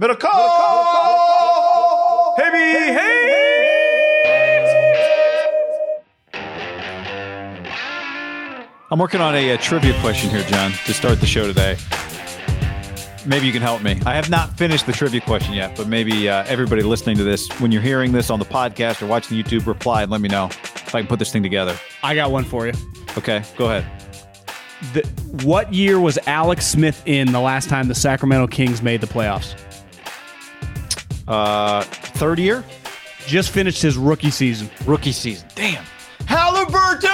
Medical! I'm working on a trivia question here, John, to start the show today. Maybe you can help me. I have not finished the trivia question yet, but maybe everybody listening to this, when you're hearing this on the podcast or watching YouTube, reply and let me know if I can put this thing together. I got one for you. Okay, go ahead. What year was Alex Smith in the last time the Sacramento Kings made the playoffs? Third year? Just finished his rookie season. Damn. Halliburton!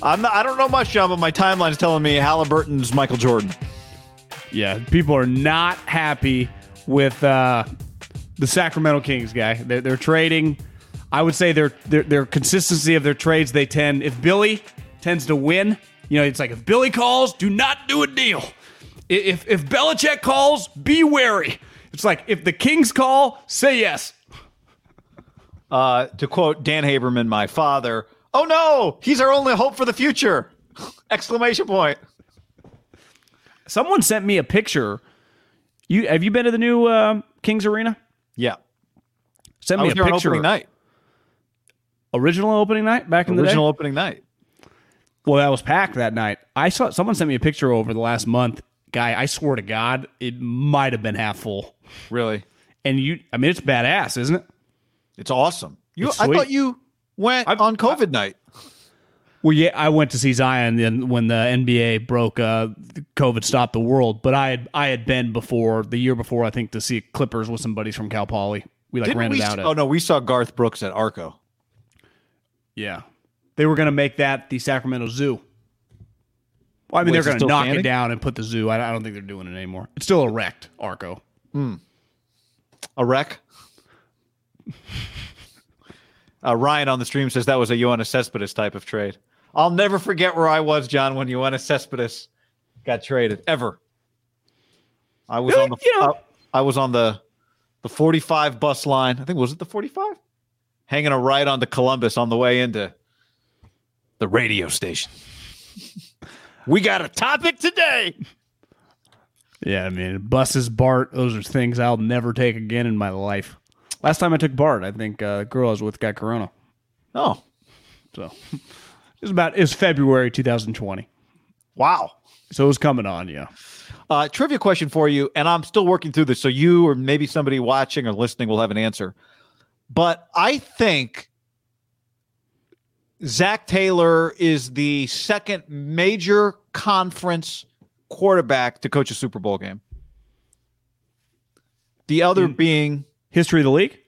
I don't know much, John, but my timeline is telling me Halliburton's Michael Jordan. Yeah, people are not happy with the Sacramento Kings guy. They're trading. I would say their consistency of their trades, they tend, if Billy tends to win, you know, it's like if Billy calls, do not do a deal. If Belichick calls, be wary. It's like, if the Kings call, say yes. To quote Dan Haberman, my father, oh no, he's our only hope for the future! Exclamation point. Someone sent me a picture. Have you been to the new Kings Arena? Yeah. Send me a picture. I was here on opening night. Original opening night back in the day? Original opening night. Well, that was packed that night. Someone sent me a picture over the last month. Guy, I swear to God, it might have been half full. Really? And it's badass, isn't it? It's awesome. I thought you went on COVID night. Well, yeah, I went to see Zion when the NBA broke. COVID stopped the world, but I had been the year before, I think, to see Clippers with some buddies from Cal Poly. We rented out. Oh no, we saw Garth Brooks at Arco. Yeah, they were going to make that the Sacramento Zoo. Well, I mean, they're going to knock it down and put the zoo. I don't think they're doing it anymore. It's still a wrecked Arco. Mm. A wreck? Ryan on the stream says that was a Yoenis Cespedes type of trade. I'll never forget where I was, John, when Yoenis Cespedes got traded. Ever. I was on the 45 bus line. I think, was it the 45? Hanging a ride onto Columbus on the way into the radio station. We got a topic today. Yeah, I mean, buses, BART, those are things I'll never take again in my life. Last time I took BART, I think the girl I was with got corona. Oh. So it was February 2020. Wow. So it was coming on, yeah. Trivia question for you, and I'm still working through this, so you or maybe somebody watching or listening will have an answer. But I think Zach Taylor is the second major conference quarterback to coach a Super Bowl game. The other being history of the league.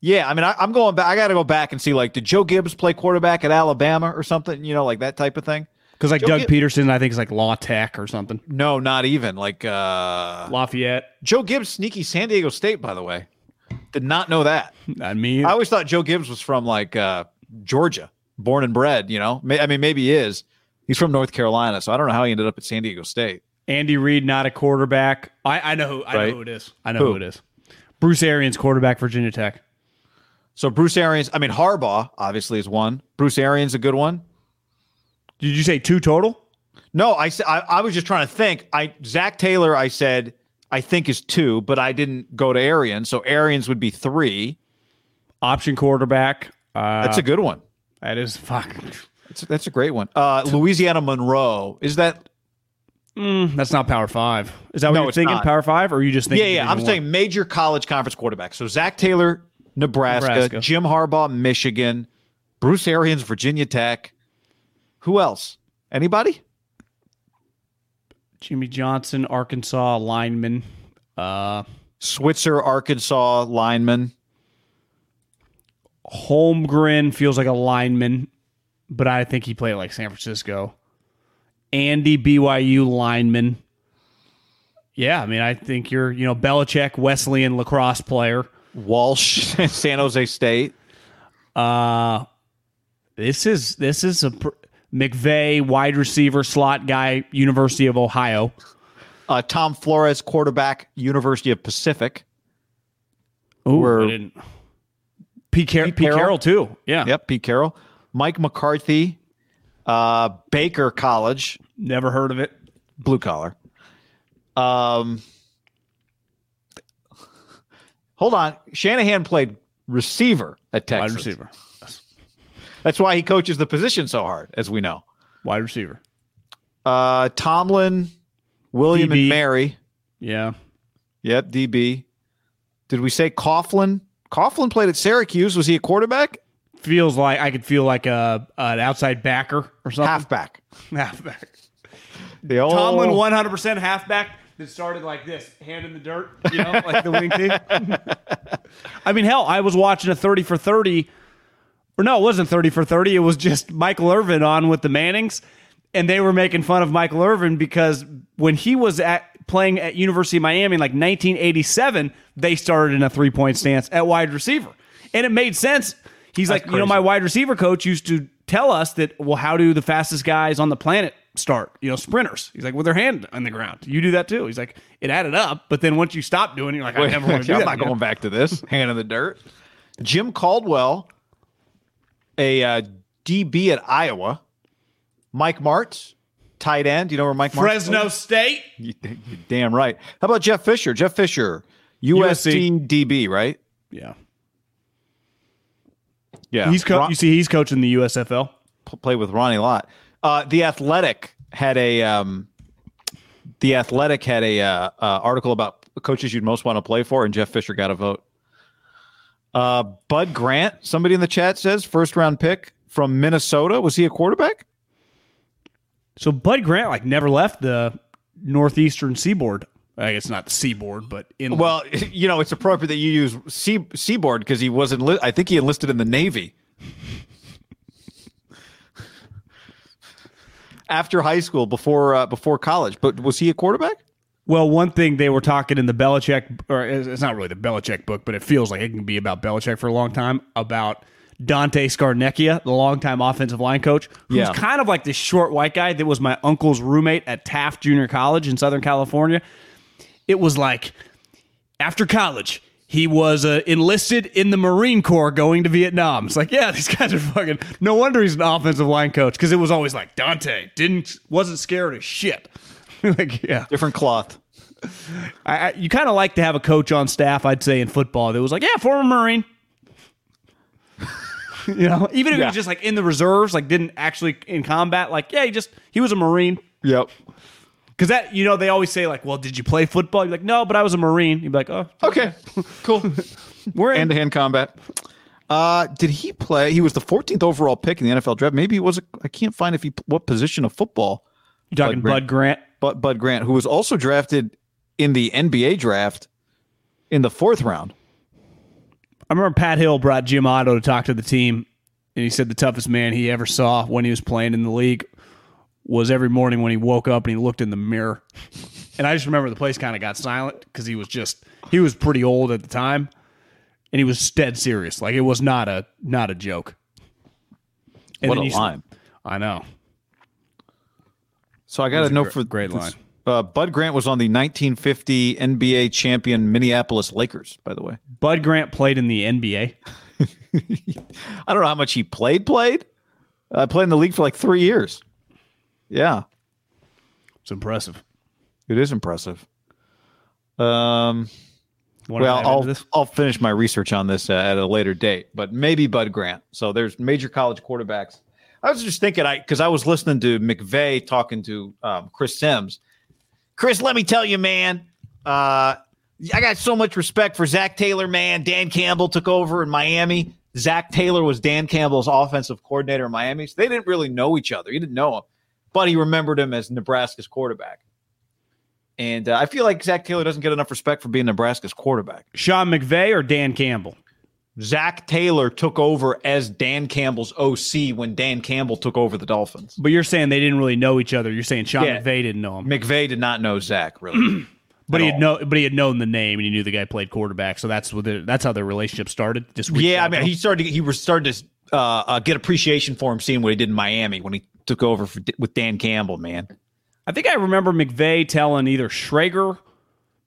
Yeah, I mean, I'm going back. I got to go back and see, like, did Joe Gibbs play quarterback at Alabama or something? You know, like that type of thing. Because like Doug Peterson, I think is like Law Tech or something. No, not even like Lafayette. Joe Gibbs, sneaky San Diego State, by the way. Did not know that. I mean, I always thought Joe Gibbs was from like Georgia. Born and bred, you know. I mean, maybe he is. He's from North Carolina, so I don't know how he ended up at San Diego State. Andy Reid, not a quarterback. I know who it is. Bruce Arians, quarterback, Virginia Tech. So Bruce Arians. I mean, Harbaugh obviously is one. Bruce Arians, a good one. Did you say two total? No, I was just trying to think. Zach Taylor, I said I think is two, but I didn't go to Arians, so Arians would be three. Option quarterback. That's a good one. That is fucking. That's a great one. Louisiana Monroe. Is that? That's not Power 5. Is that what you're thinking? Not. Power 5, or are you just thinking? Yeah. I'm saying major college conference quarterback. So Zach Taylor, Nebraska. Jim Harbaugh, Michigan. Bruce Arians, Virginia Tech. Who else? Anybody? Jimmy Johnson, Arkansas lineman. Switzer, Arkansas lineman. Holmgren feels like a lineman, but I think he played like San Francisco. Andy, BYU lineman. Yeah, I mean, I think you're, you know, Belichick, Wesleyan lacrosse player. Walsh, San Jose State. This is a McVay, wide receiver, slot guy, University of Ohio. Tom Flores, quarterback, University of Pacific. Oh, I didn't. Pete Carroll, too. Yeah. Yep, Pete Carroll. Mike McCarthy, Baker College. Never heard of it. Blue collar. Hold on. Shanahan played receiver at Texas. Wide receiver. Yes. That's why he coaches the position so hard, as we know. Wide receiver. Tomlin, William, DB. And Mary. Yeah. Yep, DB. Did we say Coughlin? Coughlin played at Syracuse. Was he a quarterback? Feels like I could feel like an outside backer or something. Halfback. The old Tomlin, 100% halfback that started like this, hand in the dirt, you know, like the wing team. I mean, hell, I was watching a 30 for 30. Or no, it wasn't 30 for 30. It was just Michael Irvin on with the Mannings. And they were making fun of Michael Irvin because when he was playing at University of Miami in like 1987, they started in a three-point stance at wide receiver. And it made sense. He's like, you know, my wide receiver coach used to tell us that, well, how do the fastest guys on the planet start? You know, sprinters. He's like, with their hand on the ground. You do that too. He's like, it added up. But then once you stop doing it, you're like, I never want to do that. I'm not going back to this. Hand in the dirt. Jim Caldwell, a DB at Iowa. Mike Martz, tight end. You know where Mike Martz is? Fresno State. You're damn right. How about Jeff Fisher? Jeff Fisher, USC DB, right? Yeah. Yeah. He's coaching the USFL. Play with Ronnie Lott. The Athletic had a article about coaches you'd most want to play for, and Jeff Fisher got a vote. Bud Grant, somebody in the chat says, first round pick from Minnesota. Was he a quarterback? So Bud Grant never left the northeastern seaboard. I guess not the seaboard, but in. Well, you know, it's appropriate that you use seaboard because he wasn't. I think he enlisted in the Navy after high school, before college. But was he a quarterback? Well, one thing they were talking in the Belichick, or it's not really the Belichick book, but it feels like it can be about Belichick for a long time about. Dante Scarnecchia, the longtime offensive line coach, who's kind of like this short white guy that was my uncle's roommate at Taft Junior College in Southern California. It was like, after college, he was enlisted in the Marine Corps going to Vietnam. It's like, yeah, these guys are fucking... No wonder he's an offensive line coach, because it was always like, Dante wasn't scared of shit. Different cloth. You kind of like to have a coach on staff, I'd say, in football that was like, yeah, former Marine. You know, even if he was just in the reserves, didn't actually in combat, he was a Marine. Yep. Because that, you know, they always say well, did you play football? You're like, no, but I was a Marine. You'd be like, oh, okay, cool. We're in hand-to-hand combat. Did he play? He was the 14th overall pick in the NFL draft. Maybe he was. I can't find what position of football. You're talking Bud Grant. Bud Grant, who was also drafted in the NBA draft in the 4th round. I remember Pat Hill brought Jim Otto to talk to the team, and he said the toughest man he ever saw when he was playing in the league was every morning when he woke up and he looked in the mirror. And I just remember the place kind of got silent because he was pretty old at the time, and he was dead serious. It was not a joke. And what a line. I know. So I got to know for great line. Bud Grant was on the 1950 NBA champion Minneapolis Lakers, by the way. Bud Grant played in the NBA. I don't know how much he played. Played in the league for 3 years. Yeah. It's impressive. It is impressive. I'll finish my research on this at a later date, but maybe Bud Grant. So there's major college quarterbacks. I was just thinking, because I was listening to McVay talking to Chris Sims. Chris, let me tell you, man, I got so much respect for Zach Taylor, man. Dan Campbell took over in Miami. Zach Taylor was Dan Campbell's offensive coordinator in Miami. So they didn't really know each other. He didn't know him, but he remembered him as Nebraska's quarterback. And I feel like Zach Taylor doesn't get enough respect for being Nebraska's quarterback. Sean McVay or Dan Campbell? Zach Taylor took over as Dan Campbell's OC when Dan Campbell took over the Dolphins. But you're saying they didn't really know each other. You're saying McVay didn't know him. McVay did not know Zach, really. But he had known the name, and he knew the guy played quarterback. So that's how their relationship started. He started to get appreciation for him, seeing what he did in Miami when he took over with Dan Campbell. Man, I think I remember McVay telling either Schrager,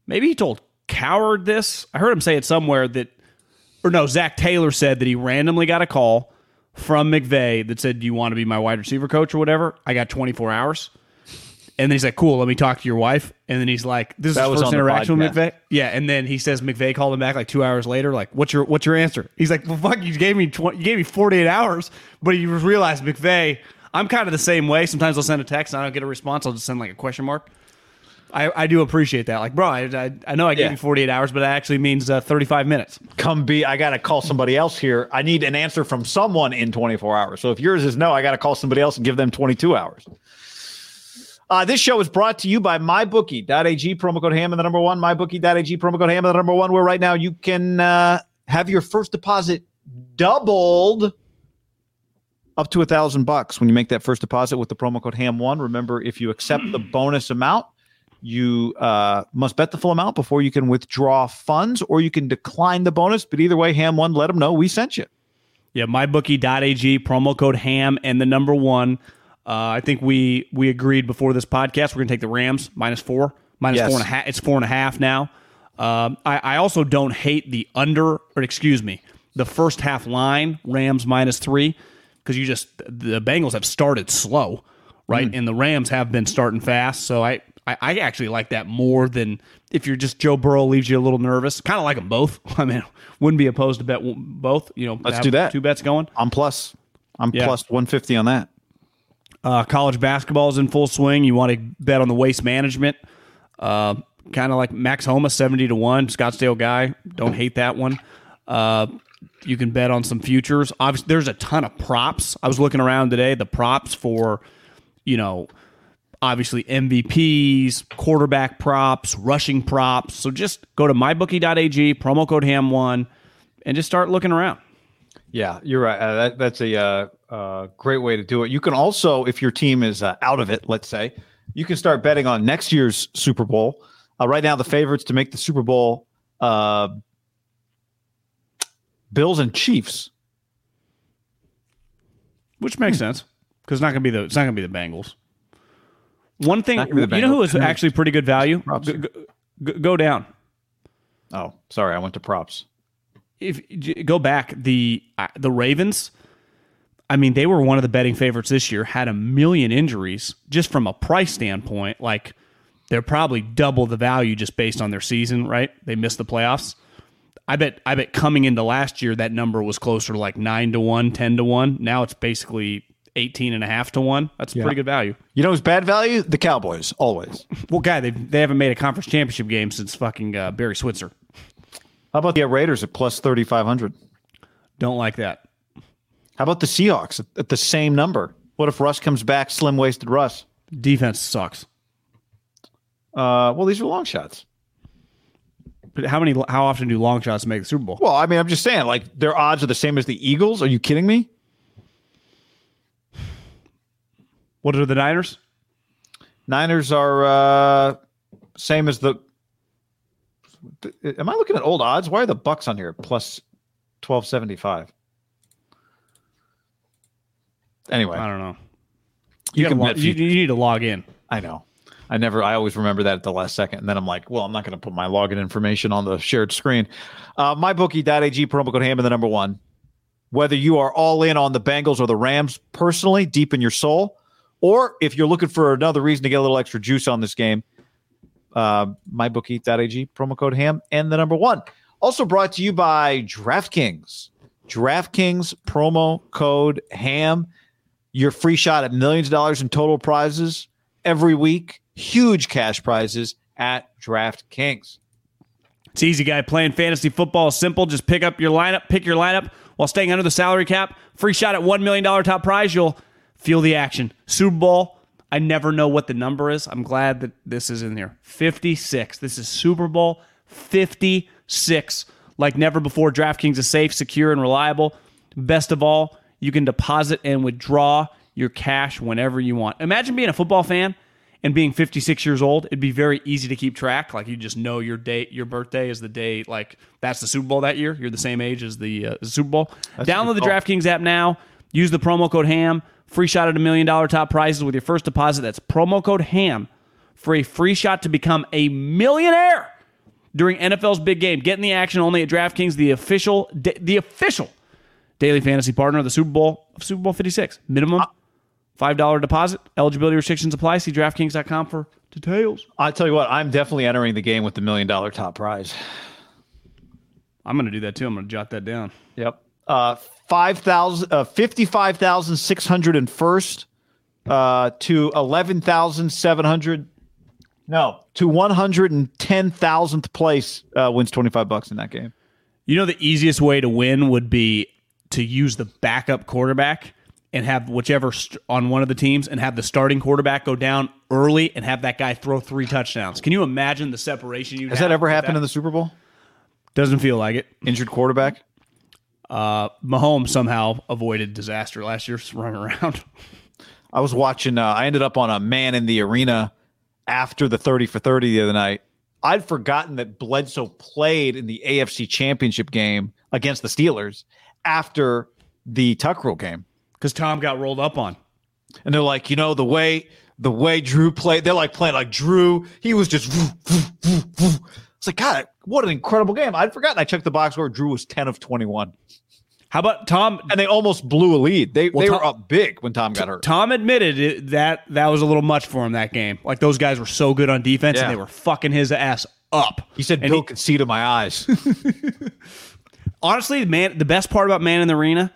maybe he told Coward this. I heard him say it somewhere that. Or no, Zach Taylor said that he randomly got a call from McVay that said, do you want to be my wide receiver coach or whatever? I got 24 hours. And then he's like, cool, let me talk to your wife. And then he's like, this is his first interaction with McVay. Yeah. And then he says McVay called him back like 2 hours later, like, what's your answer? He's like, well, fuck, you gave me 48 hours. But you realize, McVay, I'm kind of the same way. Sometimes I'll send a text and I don't get a response. I'll just send like a question mark. I do appreciate that. Like, bro, I know I gave you 48 hours, but it actually means 35 minutes. I got to call somebody else here. I need an answer from someone in 24 hours. So if yours is no, I got to call somebody else and give them 22 hours. This show is brought to you by MyBookie.ag, promo code HAM and the number one. MyBookie.ag, promo code HAM and the number one, where right now you can have your first deposit doubled up to $1,000 when you make that first deposit with the promo code HAM1. Remember, if you accept the bonus amount, you must bet the full amount before you can withdraw funds, or you can decline the bonus. But either way, HAM1, let them know we sent you. Yeah, MyBookie.ag, promo code HAM and the number one. I think we agreed before this podcast we're going to take the Rams minus four and a half. It's 4.5 now. I also don't hate the the first half line, Rams -3, because the Bengals have started slow, right? And the Rams have been starting fast. So I actually like that more than if you're just Joe Burrow leaves you a little nervous. Kind of like them both. I mean, wouldn't be opposed to bet both. You know, let's do that. Two bets going. I'm plus 150 on that. College basketball is in full swing. You want to bet on the Waste Management. Kind of like Max Homa, 70-1, Scottsdale guy. Don't hate that one. You can bet on some futures. Obviously, there's a ton of props. I was looking around today. The props for, obviously MVPs, quarterback props, rushing props. So just go to mybookie.ag, promo code HAM1, and just start looking around. Yeah, you're right. That's a great way to do it. You can also, if your team is out of it, let's say, you can start betting on next year's Super Bowl. Right now, the favorites to make the Super Bowl, Bills and Chiefs, which makes sense because it's not going to be the Bengals. One thing, you know who is actually pretty good value? Go down. Oh, sorry, I went to props. If go back, the Ravens, I mean, they were one of the betting favorites this year, had 1 million injuries just from a price standpoint. Like, they're probably double the value just based on their season, right? They missed the playoffs. I bet coming into last year, that number was closer to like 9-1, 10-1. Now it's basically 18.5-1. That's pretty good value. You know who's bad value? The Cowboys, always. Well, guy, they haven't made a conference championship game since fucking Barry Switzer. How about the Raiders at plus 3,500? Don't like that. How about the Seahawks at the same number? What if Russ comes back, slim-waisted Russ? Defense sucks. Well, these are long shots. But how often do long shots make the Super Bowl? Well, I mean, I'm just saying, like, their odds are the same as the Eagles. Are you kidding me? What are the Niners? Niners are same as the... Am I looking at old odds? Why are the Bucks on here? Plus 1275. Anyway. I don't know. You need to log in. I know. I always remember that at the last second. And then I'm like, well, I'm not going to put my login information on the shared screen. MyBookie.ag, promo code HAM and the number one. Whether you are all in on the Bengals or the Rams personally, deep in your soul, or if you're looking for another reason to get a little extra juice on this game, mybookie.ag, promo code HAM and the number one. Also brought to you by DraftKings. DraftKings, promo code HAM. Your free shot at millions of dollars in total prizes every week. Huge cash prizes at DraftKings. It's easy, guy. Playing fantasy football is simple. Just pick your lineup while staying under the salary cap. Free shot at $1 million top prize. You'll feel the action. Super Bowl. I never know what the number is. I'm glad that this is in here. 56. This is Super Bowl 56. Like never before, DraftKings is safe, secure, and reliable. Best of all, you can deposit and withdraw your cash whenever you want. Imagine being a football fan and being 56 years old. It'd be very easy to keep track. Like you just know your date, your birthday is the day. Like that's the Super Bowl that year. You're the same age as the Super Bowl. Download the DraftKings app now. Use the promo code HAM. Free shot at $1 million top prizes with your first deposit. That's promo code HAM for a free shot to become a millionaire during NFL's big game. Get in the action only at DraftKings, the official daily fantasy partner of the Super Bowl 56. Minimum $5 deposit. Eligibility restrictions apply. See DraftKings.com for details. I tell you what, I'm definitely entering the game with the $1 million top prize. I'm going to do that too. I'm going to jot that down. Yep. 55,601st to 11,700. No, to 110,000th place wins $25 in that game. You know, the easiest way to win would be to use the backup quarterback and have whichever on one of the teams and have the starting quarterback go down early and have that guy throw 3 touchdowns. Can you imagine the separation you'd have? Has that ever happened in the Super Bowl? Doesn't feel like it. Injured quarterback? Mahomes somehow avoided disaster last year, just running around. I was watching, I ended up on a Man in the Arena after the 30 for 30 the other night. I'd forgotten that Bledsoe played in the AFC Championship game against the Steelers after the Tuck Rule game. Because Tom got rolled up on. And they're like, you know, the way Drew played, they're like playing like Drew. He was just woof, woof, woof, woof. It's like, God, what an incredible game. I'd forgotten. I checked the box score. Drew was 10 of 21. How about Tom? And they almost blew a lead. They were up big when Tom got hurt. Tom admitted that was a little much for him that game. Like, those guys were so good on defense, and they were fucking his ass up. He said, Bill could see to my eyes. Honestly, man, the best part about Man in the Arena,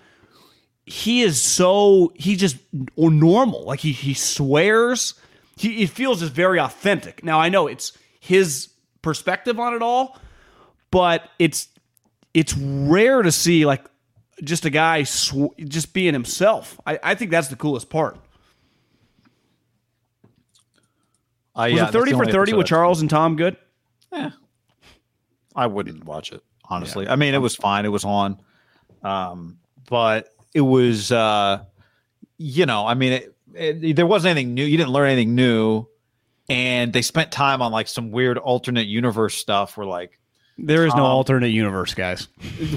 he's just normal. Like, he swears. He feels just very authentic. Now, I know it's his perspective on it all, but it's rare to see, like, just a guy just being himself. I think that's the coolest part. Was it 30 for 30 with Charles and Tom good? Yeah. I wouldn't watch it, honestly. Yeah. I mean, it was fine. It was on. But it was, there wasn't anything new. You didn't learn anything new. And they spent time on, like, some weird alternate universe stuff where, like, there is no alternate universe, guys.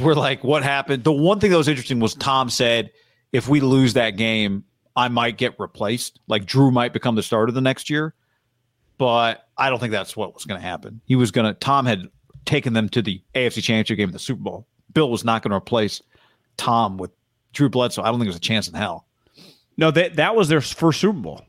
We're like, what happened? The one thing that was interesting was Tom said, if we lose that game, I might get replaced. Like, Drew might become the starter the next year. But I don't think that's what was going to happen. Tom had taken them to the AFC Championship game in the Super Bowl. Bill was not going to replace Tom with Drew Bledsoe. I don't think there's a chance in hell. No, that was their first Super Bowl.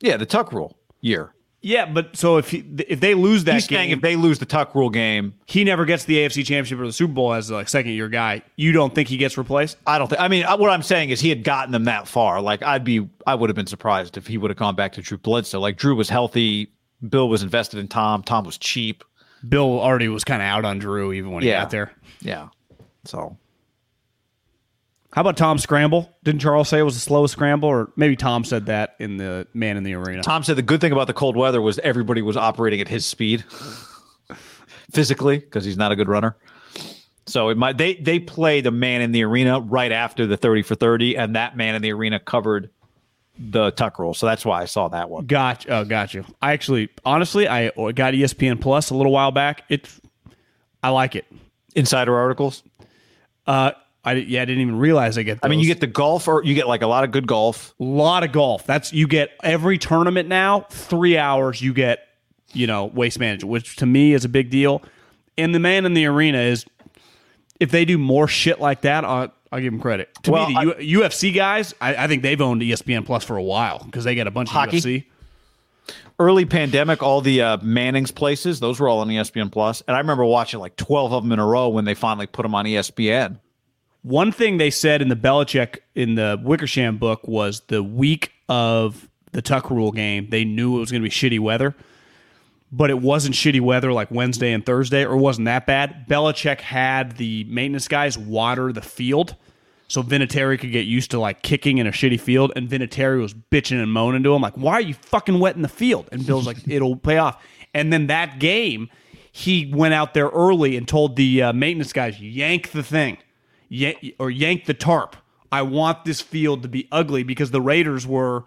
Yeah, the Tuck Rule year. Yeah, but so if they lose that game, if they lose the Tuck Rule game, he never gets the AFC Championship or the Super Bowl as the second-year guy. You don't think he gets replaced? I don't think. I mean, what I'm saying is he had gotten them that far. Like, I would have been surprised if he would have gone back to Drew Bledsoe. Like, Drew was healthy. Bill was invested in Tom. Tom was cheap. Bill already was kind of out on Drew even when he got there. Yeah. So, how about Tom's scramble? Didn't Charles say it was the slowest scramble? Or maybe Tom said that in the Man in the Arena. Tom said the good thing about the cold weather was everybody was operating at his speed physically because he's not a good runner. So they played the Man in the Arena right after the 30 for 30, and that Man in the Arena covered the Tuck Rule. So that's why I saw that one. Got you. I actually, honestly, I got ESPN Plus a little while back. I like it. Insider articles? I didn't even realize I get those. I mean, you get the golf, or you get like a lot of good golf. A lot of golf. You get every tournament now, 3 hours, you get, waste management, which to me is a big deal. And the Man in the Arena is, if they do more shit like that, I'll give them credit. To me, the UFC guys, I think they've owned ESPN Plus for a while because they got a bunch of UFC. Early pandemic, all the Manning's places, those were all on ESPN Plus. And I remember watching like 12 of them in a row when they finally put them on ESPN. One thing they said in the Belichick, in the Wickersham book, was the week of the Tuck Rule game, they knew it was going to be shitty weather, but it wasn't shitty weather like Wednesday and Thursday, or it wasn't that bad. Belichick had the maintenance guys water the field so Vinatieri could get used to like kicking in a shitty field, and Vinatieri was bitching and moaning to him, like, why are you fucking wetting the field? And Bill's like, it'll pay off. And then that game, he went out there early and told the maintenance guys, yank the thing. Or yank the tarp. I want this field to be ugly because the Raiders were,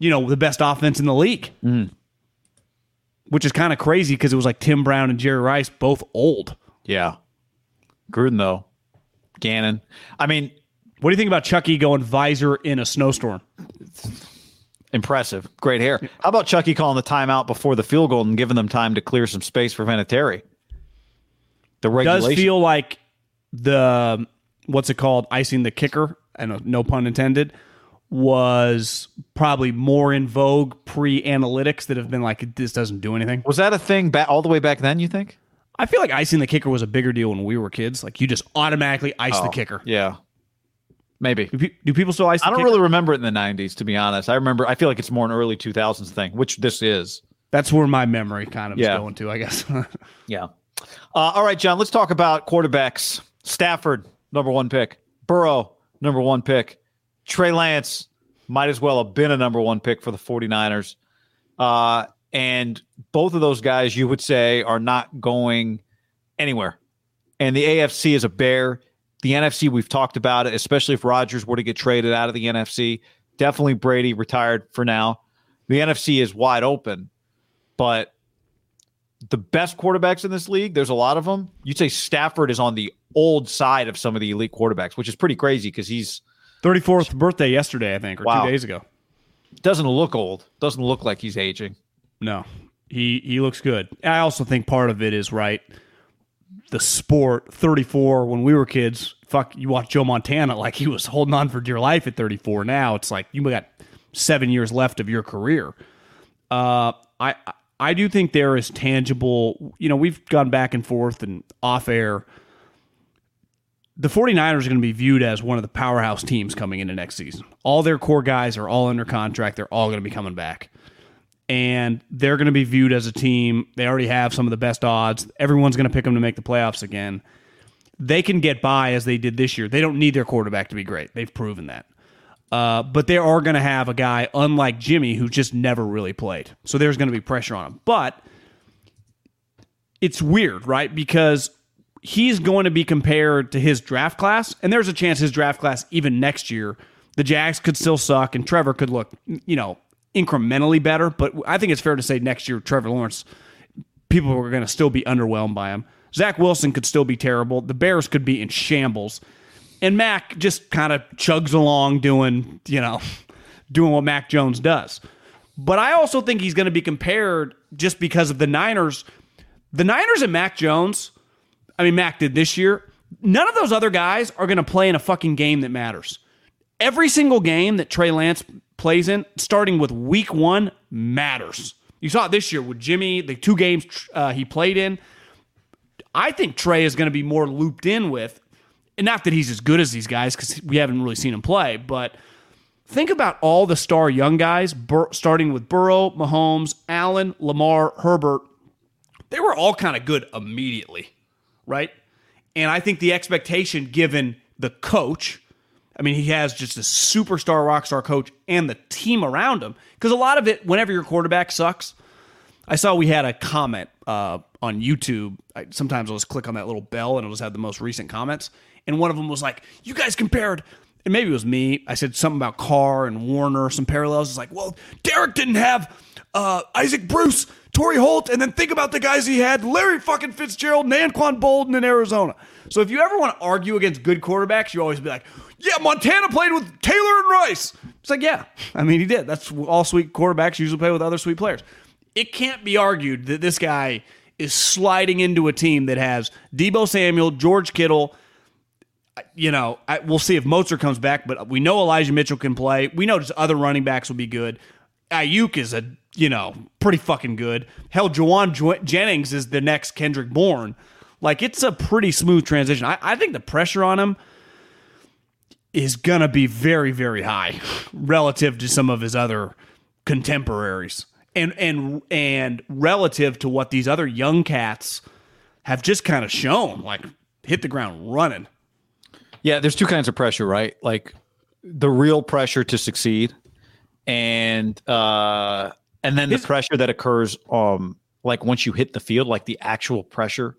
the best offense in the league, which is kind of crazy because it was like Tim Brown and Jerry Rice, both old. Yeah. Gruden, though. Gannon. I mean, what do you think about Chucky going visor in a snowstorm? Impressive. Great hair. How about Chucky calling the timeout before the field goal and giving them time to clear some space for Vinatieri? The regulation. Does feel like the... What's it called? Icing the kicker, and no pun intended, was probably more in vogue pre-analytics that have been like, this doesn't do anything. Was that a thing all the way back then, you think? I feel like icing the kicker was a bigger deal when we were kids. Like, you just automatically iced the kicker. Yeah. Maybe. Do people still ice the kicker? I don't really remember it in the 90s, to be honest. I feel like it's more an early 2000s thing, which this is. That's where my memory kind of is going to, I guess. Yeah. All right, John, let's talk about quarterbacks. Stafford, number one pick. Burrow, number one pick. Trey Lance might as well have been a number one pick for the 49ers. And both of those guys, you would say, are not going anywhere. And the AFC is a bear. The NFC, we've talked about it, especially if Rodgers were to get traded out of the NFC. Definitely Brady retired for now. The NFC is wide open. But the best quarterbacks in this league, there's a lot of them. You'd say Stafford is on the old side of some of the elite quarterbacks, which is pretty crazy because he's... 34th birthday yesterday, I think, or 2 days ago. Doesn't look old. Doesn't look like he's aging. No, he looks good. I also think part of it is, right, the sport, 34, when we were kids, you watch Joe Montana like he was holding on for dear life at 34. Now it's like you got 7 years left of your career. I do think there is tangible, we've gone back and forth and off air. The 49ers are going to be viewed as one of the powerhouse teams coming into next season. All their core guys are all under contract. They're all going to be coming back. And they're going to be viewed as a team. They already have some of the best odds. Everyone's going to pick them to make the playoffs again. They can get by as they did this year. They don't need their quarterback to be great. They've proven that. But they are going to have a guy, unlike Jimmy, who just never really played. So there's going to be pressure on him. But it's weird, right? Because he's going to be compared to his draft class, and there's a chance his draft class, even next year, the Jags could still suck, and Trevor could look, incrementally better, but I think it's fair to say next year, Trevor Lawrence, people are going to still be underwhelmed by him. Zach Wilson could still be terrible. The Bears could be in shambles. And Mac just kind of chugs along doing what Mac Jones does. But I also think he's going to be compared just because of the Niners. The Niners and Mac Jones... Mac did this year. None of those other guys are going to play in a fucking game that matters. Every single game that Trey Lance plays in, starting with week one, matters. You saw it this year with Jimmy, the two games he played in. I think Trey is going to be more looped in with, and not that he's as good as these guys because we haven't really seen him play, but think about all the star young guys, starting with Burrow, Mahomes, Allen, Lamar, Herbert. They were all kind of good immediately. Right? And I think the expectation given the coach, he has just a superstar rock star coach and the team around him. Because a lot of it, whenever your quarterback sucks, I saw we had a comment on YouTube. Sometimes I'll just click on that little bell and it'll just have the most recent comments. And one of them was like, you guys compared, and maybe it was me. I said something about Carr and Warner, some parallels. It's like, well, Derek didn't have Isaac Bruce, Torrey Holt, and then think about the guys he had, Larry fucking Fitzgerald, Naquan Bolden in Arizona. So if you ever want to argue against good quarterbacks, you always be like, yeah, Montana played with Taylor and Rice. It's like, yeah, he did. That's all sweet quarterbacks usually play with other sweet players. It can't be argued that this guy is sliding into a team that has Debo Samuel, George Kittle. We'll see if Mozart comes back, but we know Elijah Mitchell can play. We know just other running backs will be good. Ayuk is pretty fucking good. Hell, Juwan Jennings is the next Kendrick Bourne. Like, it's a pretty smooth transition. I think the pressure on him is going to be very, very high relative to some of his other contemporaries and relative to what these other young cats have just kind of shown, like hit the ground running. Yeah, there's two kinds of pressure, right? Like the real pressure to succeed and then the pressure that occurs like once you hit the field, like the actual pressure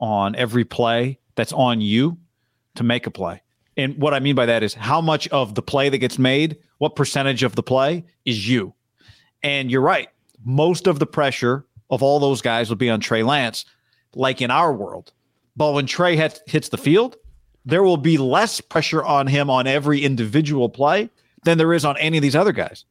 on every play that's on you to make a play. And what I mean by that is how much of the play that gets made, what percentage of the play is you. And you're right. Most of the pressure of all those guys would be on Trey Lance, like in our world. But when Trey hits the field, there will be less pressure on him on every individual play than there is on any of these other guys,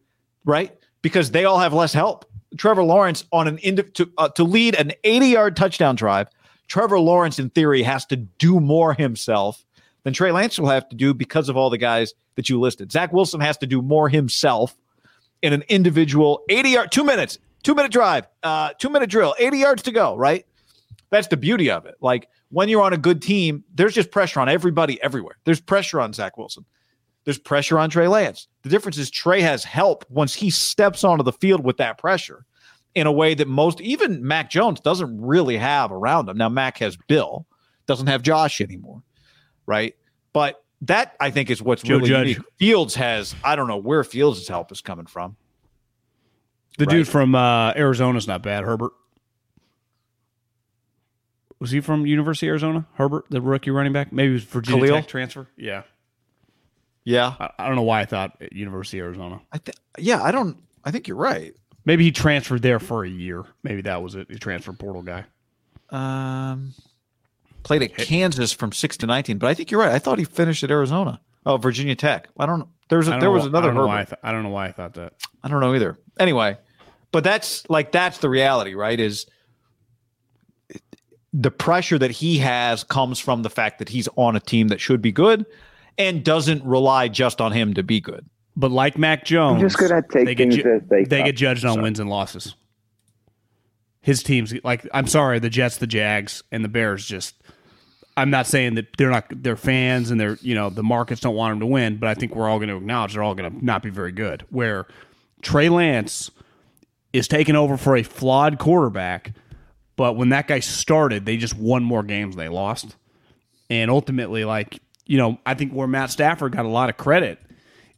right? Because they all have less help. Trevor Lawrence on to lead an 80-yard touchdown drive, Trevor Lawrence in theory has to do more himself than Trey Lance will have to do because of all the guys that you listed. Zach Wilson has to do more himself in an individual 80-yard, 2 minutes, 2-minute drive, 2-minute drill, 80 yards to go, right? That's the beauty of it. Like, when you're on a good team, there's just pressure on everybody everywhere. There's pressure on Zach Wilson. There's pressure on Trey Lance. The difference is Trey has help once he steps onto the field with that pressure in a way that most, even Mac Jones, doesn't really have around him. Now, Mac has Bill, doesn't have Josh anymore, right? But that, I think, is what's really unique. Fields has, I don't know where Fields' help is coming from. The dude from Arizona's not bad, Herbert. Was he from University of Arizona? Herbert, the rookie running back? Maybe he was Virginia Tech transfer? Yeah. Yeah. I don't know why I thought University of Arizona. I think you're right. Maybe he transferred there for a year. Maybe that was it. He transferred portal guy. Played at Kansas from 6 to 19, but I think you're right. I thought he finished at Arizona. Oh, Virginia Tech. I don't know. There was another Herbert. I don't know why I thought that. I don't know either. Anyway, but that's the reality, right? Is the pressure that he has comes from the fact that he's on a team that should be good and doesn't rely just on him to be good. But like Mac Jones, they get judged on wins and losses. His teams, like, I'm sorry, the Jets, the Jags, and the Bears just, I'm not saying that they're not, they're fans and they're, you know, the markets don't want them to win, but I think we're all going to acknowledge they're all going to not be very good. Where Trey Lance is taking over for a flawed quarterback, but when that guy started, they just won more games than they lost. And ultimately, like, you know, I think where Matt Stafford got a lot of credit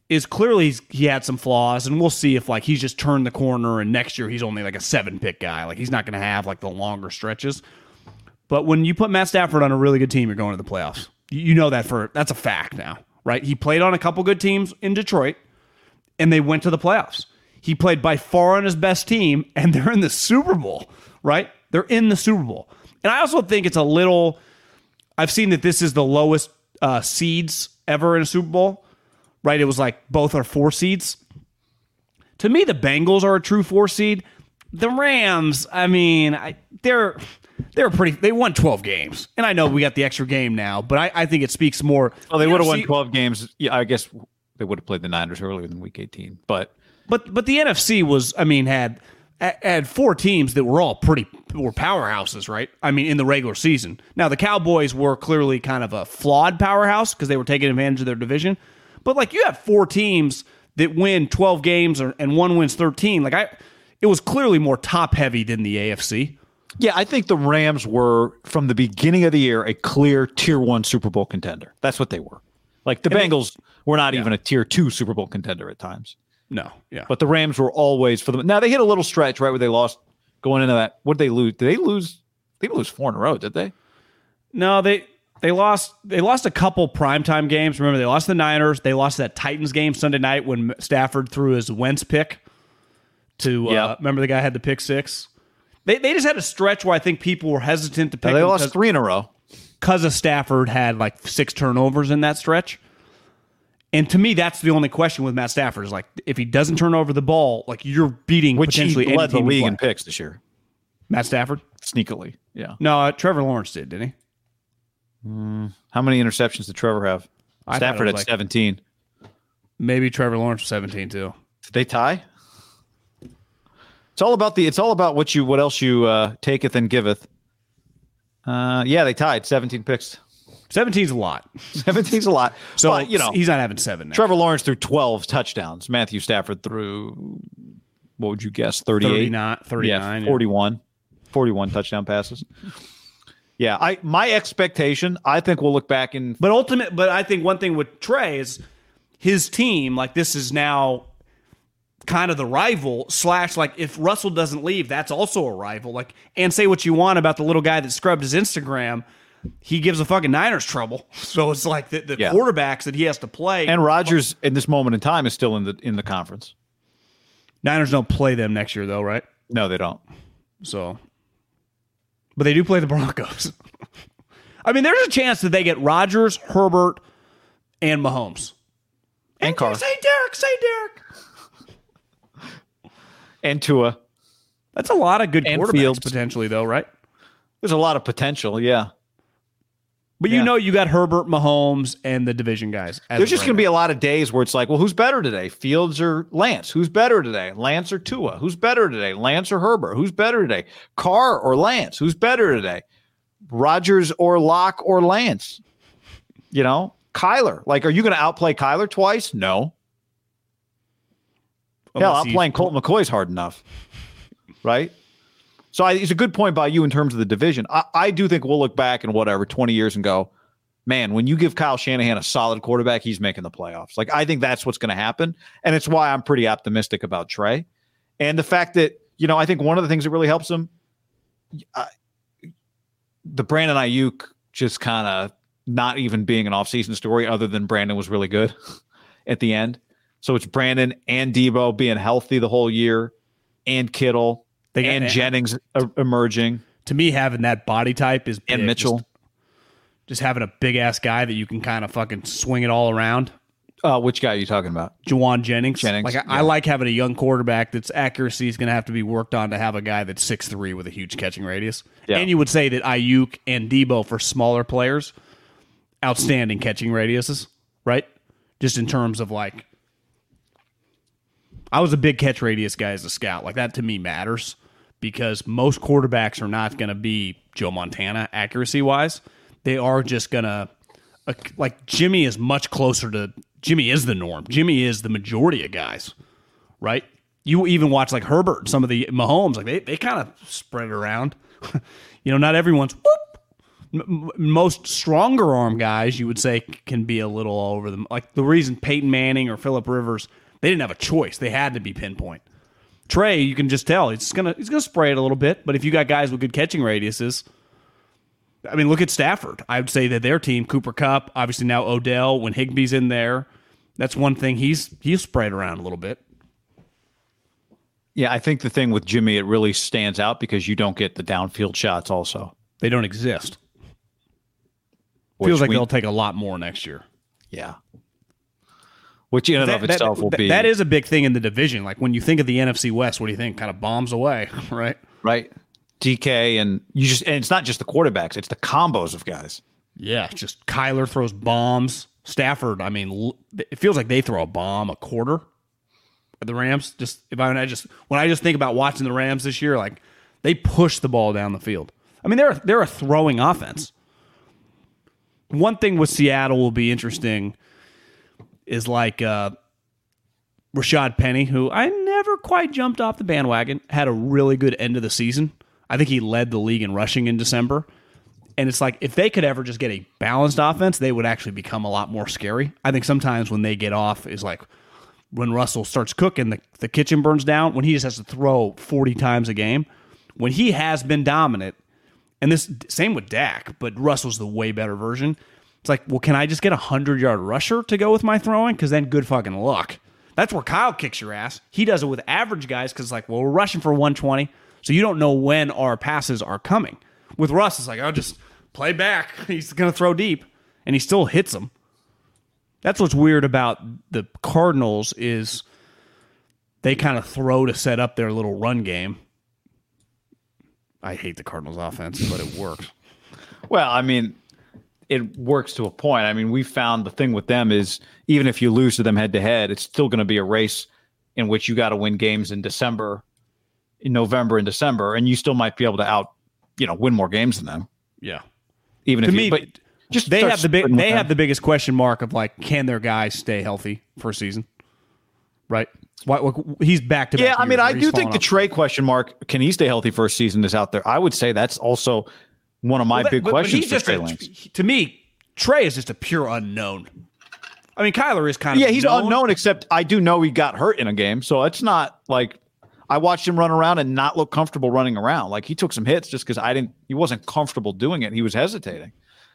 is clearly he had some flaws, and we'll see if, like, he's just turned the corner and next year he's only like a 7-pick guy. Like, he's not going to have like the longer stretches. But when you put Matt Stafford on a really good team, you're going to the playoffs. You know that that's a fact now, right? He played on a couple good teams in Detroit, and they went to the playoffs. He played by far on his best team, and they're in the Super Bowl, right? They're in the Super Bowl. And I also think it's a little... I've seen that this is the lowest seeds ever in a Super Bowl, right? It was like both are 4 seeds. To me, the Bengals are a true 4 seed. The Rams, I mean, they're pretty... They won 12 games. And I know we got the extra game now, but I think it speaks more... Well, they would have won 12 games. Yeah, I guess they would have played the Niners earlier than Week 18, But the NFC was... I mean, had 4 teams that were all were powerhouses, right? I mean, in the regular season. Now, the Cowboys were clearly kind of a flawed powerhouse because they were taking advantage of their division. But, like, you have 4 teams that win 12 games and one wins 13. Like, it was clearly more top-heavy than the AFC. Yeah, I think the Rams were, from the beginning of the year, a clear Tier 1 Super Bowl contender. That's what they were. Like, the Bengals were not even a Tier 2 Super Bowl contender at times. No, yeah. But the Rams were always for them. Now, they hit a little stretch, right, where they lost going into that. What did they lose? They didn't lose 4 in a row, did they? No, they lost a couple primetime games. Remember, they lost the Niners. They lost that Titans game Sunday night when Stafford threw his Wentz pick to remember the guy had the pick 6? They just had a stretch where I think people were hesitant to pick. They lost 3 in a row. Because of Stafford had like 6 turnovers in that stretch. And to me, that's the only question with Matt Stafford is like, if he doesn't turn over the ball, like you're beating potentially any team. Which he led the league in picks this year. Matt Stafford? Sneakily, yeah. No, Trevor Lawrence didn't he? How many interceptions did Trevor have? Stafford had 17. Maybe Trevor Lawrence was 17 too. Did they tie? It's all about what else you taketh and giveth. Yeah, they tied 17 picks. 17's a lot. 17's a lot. So, but, you know, he's not having 7 now. Trevor Lawrence threw 12 touchdowns. Matthew Stafford threw, what would you guess, 38? 39. 41. Yeah. 41 touchdown passes. Yeah, my expectation, I think we'll look back in. But I think one thing with Trey is his team, like this is now kind of the rival / like if Russell doesn't leave, that's also a rival. Like, and say what you want about the little guy that scrubbed his Instagram. He gives the fucking Niners trouble. So it's like the quarterbacks that he has to play. And Rodgers in this moment in time is still in the conference. Niners don't play them next year though, right? No, they don't. But they do play the Broncos. I mean, there's a chance that they get Rodgers, Herbert, and Mahomes. And Carr. Say Derek. And Tua. That's a lot of good quarterbacks potentially though, right? There's a lot of potential, yeah. But you know you got Herbert, Mahomes, and the division guys. There's just going to be a lot of days where it's like, well, who's better today, Fields or Lance? Who's better today, Lance or Tua? Who's better today, Lance or Herbert? Who's better today, Carr or Lance? Who's better today, Rodgers or Locke or Lance? You know, Kyler. Like, are you going to outplay Kyler twice? No. Hell, outplaying Colt McCoy is hard enough, right? So it's a good point by you in terms of the division. I do think we'll look back in 20 years and go, man, when you give Kyle Shanahan a solid quarterback, he's making the playoffs. Like, I think that's what's going to happen. And it's why I'm pretty optimistic about Trey. And the fact that, you know, I think one of the things that really helps him, the Brandon Ayuk just kind of not even being an offseason story other than Brandon was really good at the end. So it's Brandon and Debo being healthy the whole year and Kittle. And Jennings emerging. To me, having that body type is big. And Mitchell. Just having a big-ass guy that you can kind of fucking swing it all around. Which guy are you talking about? Juwan Jennings. Like, yeah. I like having a young quarterback that's accuracy is going to have to be worked on to have a guy that's 6'3" with a huge catching radius. Yeah. And you would say that Ayuk and Debo, for smaller players, outstanding catching radiuses, right? Just in terms of, like, I was a big catch radius guy as a scout. Like, that to me matters because most quarterbacks are not going to be Joe Montana accuracy-wise. They are just going to, like, Jimmy is much closer to, Jimmy is the norm. Jimmy is the majority of guys, right? You even watch, like, Herbert, some of the Mahomes, like, they kind of spread it around. You know, not everyone's, most stronger arm guys, you would say, can be a little all over them. Like, the reason Peyton Manning or Phillip Rivers, they didn't have a choice. They had to be pinpoint. Trey, you can just tell. He's gonna spray it a little bit, but if you got guys with good catching radiuses, I mean, look at Stafford. I would say that their team, Cooper Kupp, obviously now Odell, when Higbee's in there, that's one thing he'll spray it around a little bit. Yeah, I think the thing with Jimmy, it really stands out because you don't get the downfield shots also. They don't exist. Feels like they'll take a lot more next year. Yeah. Which in and of itself will be. That is a big thing in the division. Like, when you think of the NFC West, what do you think? Kind of bombs away, right? Right. DK and it's not just the quarterbacks. It's the combos of guys. Yeah. Just Kyler throws bombs. Stafford, I mean, it feels like they throw a bomb a quarter at the Rams. When I think about watching the Rams this year, like, they push the ball down the field. I mean, they're a throwing offense. One thing with Seattle will be interesting is like Rashad Penny, who I never quite jumped off the bandwagon, had a really good end of the season. I think he led the league in rushing in December. And it's like, if they could ever just get a balanced offense, they would actually become a lot more scary. I think sometimes when they get off is like when Russell starts cooking, the kitchen burns down, when he just has to throw 40 times a game. When he has been dominant, and this same with Dak, but Russell's the way better version. It's like, well, can I just get a 100-yard rusher to go with my throwing? Because then good fucking luck. That's where Kyle kicks your ass. He does it with average guys because it's like, well, we're rushing for 120, so you don't know when our passes are coming. With Russ, it's like, I'll just play back. He's going to throw deep, and he still hits them. That's what's weird about the Cardinals is they kind of throw to set up their little run game. I hate the Cardinals offense, but it works. Well, I mean, it works to a point. I mean, we found the thing with them is even if you lose to them head-to-head, it's still going to be a race in which you got to win games in November and December, and you still might be able to win more games than them. Yeah. Even to if me, you, but just they have the biggest question mark of like, can their guys stay healthy for a season? Right. Why, he's back to back. Yeah, I mean, I do think the Trey question mark, can he stay healthy for a season, is out there. I would say that's also one of my big questions for Trey Lance. To me, Trey is just a pure unknown. I mean, Kyler is kind of he's unknown, except I do know he got hurt in a game. So it's not like I watched him run around and not look comfortable running around. Like, he took some hits just because he wasn't comfortable doing it. He was hesitating.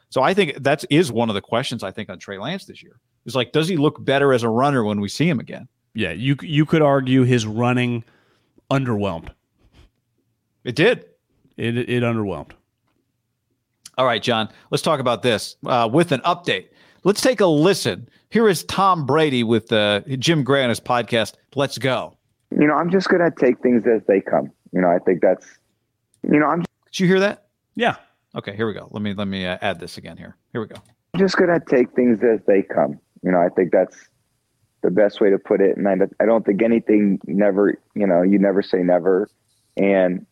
So I think that is one of the questions I think on Trey Lance this year. It's like, does he look better as a runner when we see him again? Yeah, you could argue his running underwhelmed. It did. It underwhelmed. All right, John, let's talk about this with an update. Let's take a listen. Here is Tom Brady with Jim Gray on his podcast, Let's Go. You know, I'm just going to take things as they come. You know, I think that's, you know, I'm. Did you hear that? Yeah. Okay, here we go. Let me add this again here. Here we go. I'm just going to take things as they come. You know, I think that's the best way to put it. And I don't think anything never, you know, you never say never. And,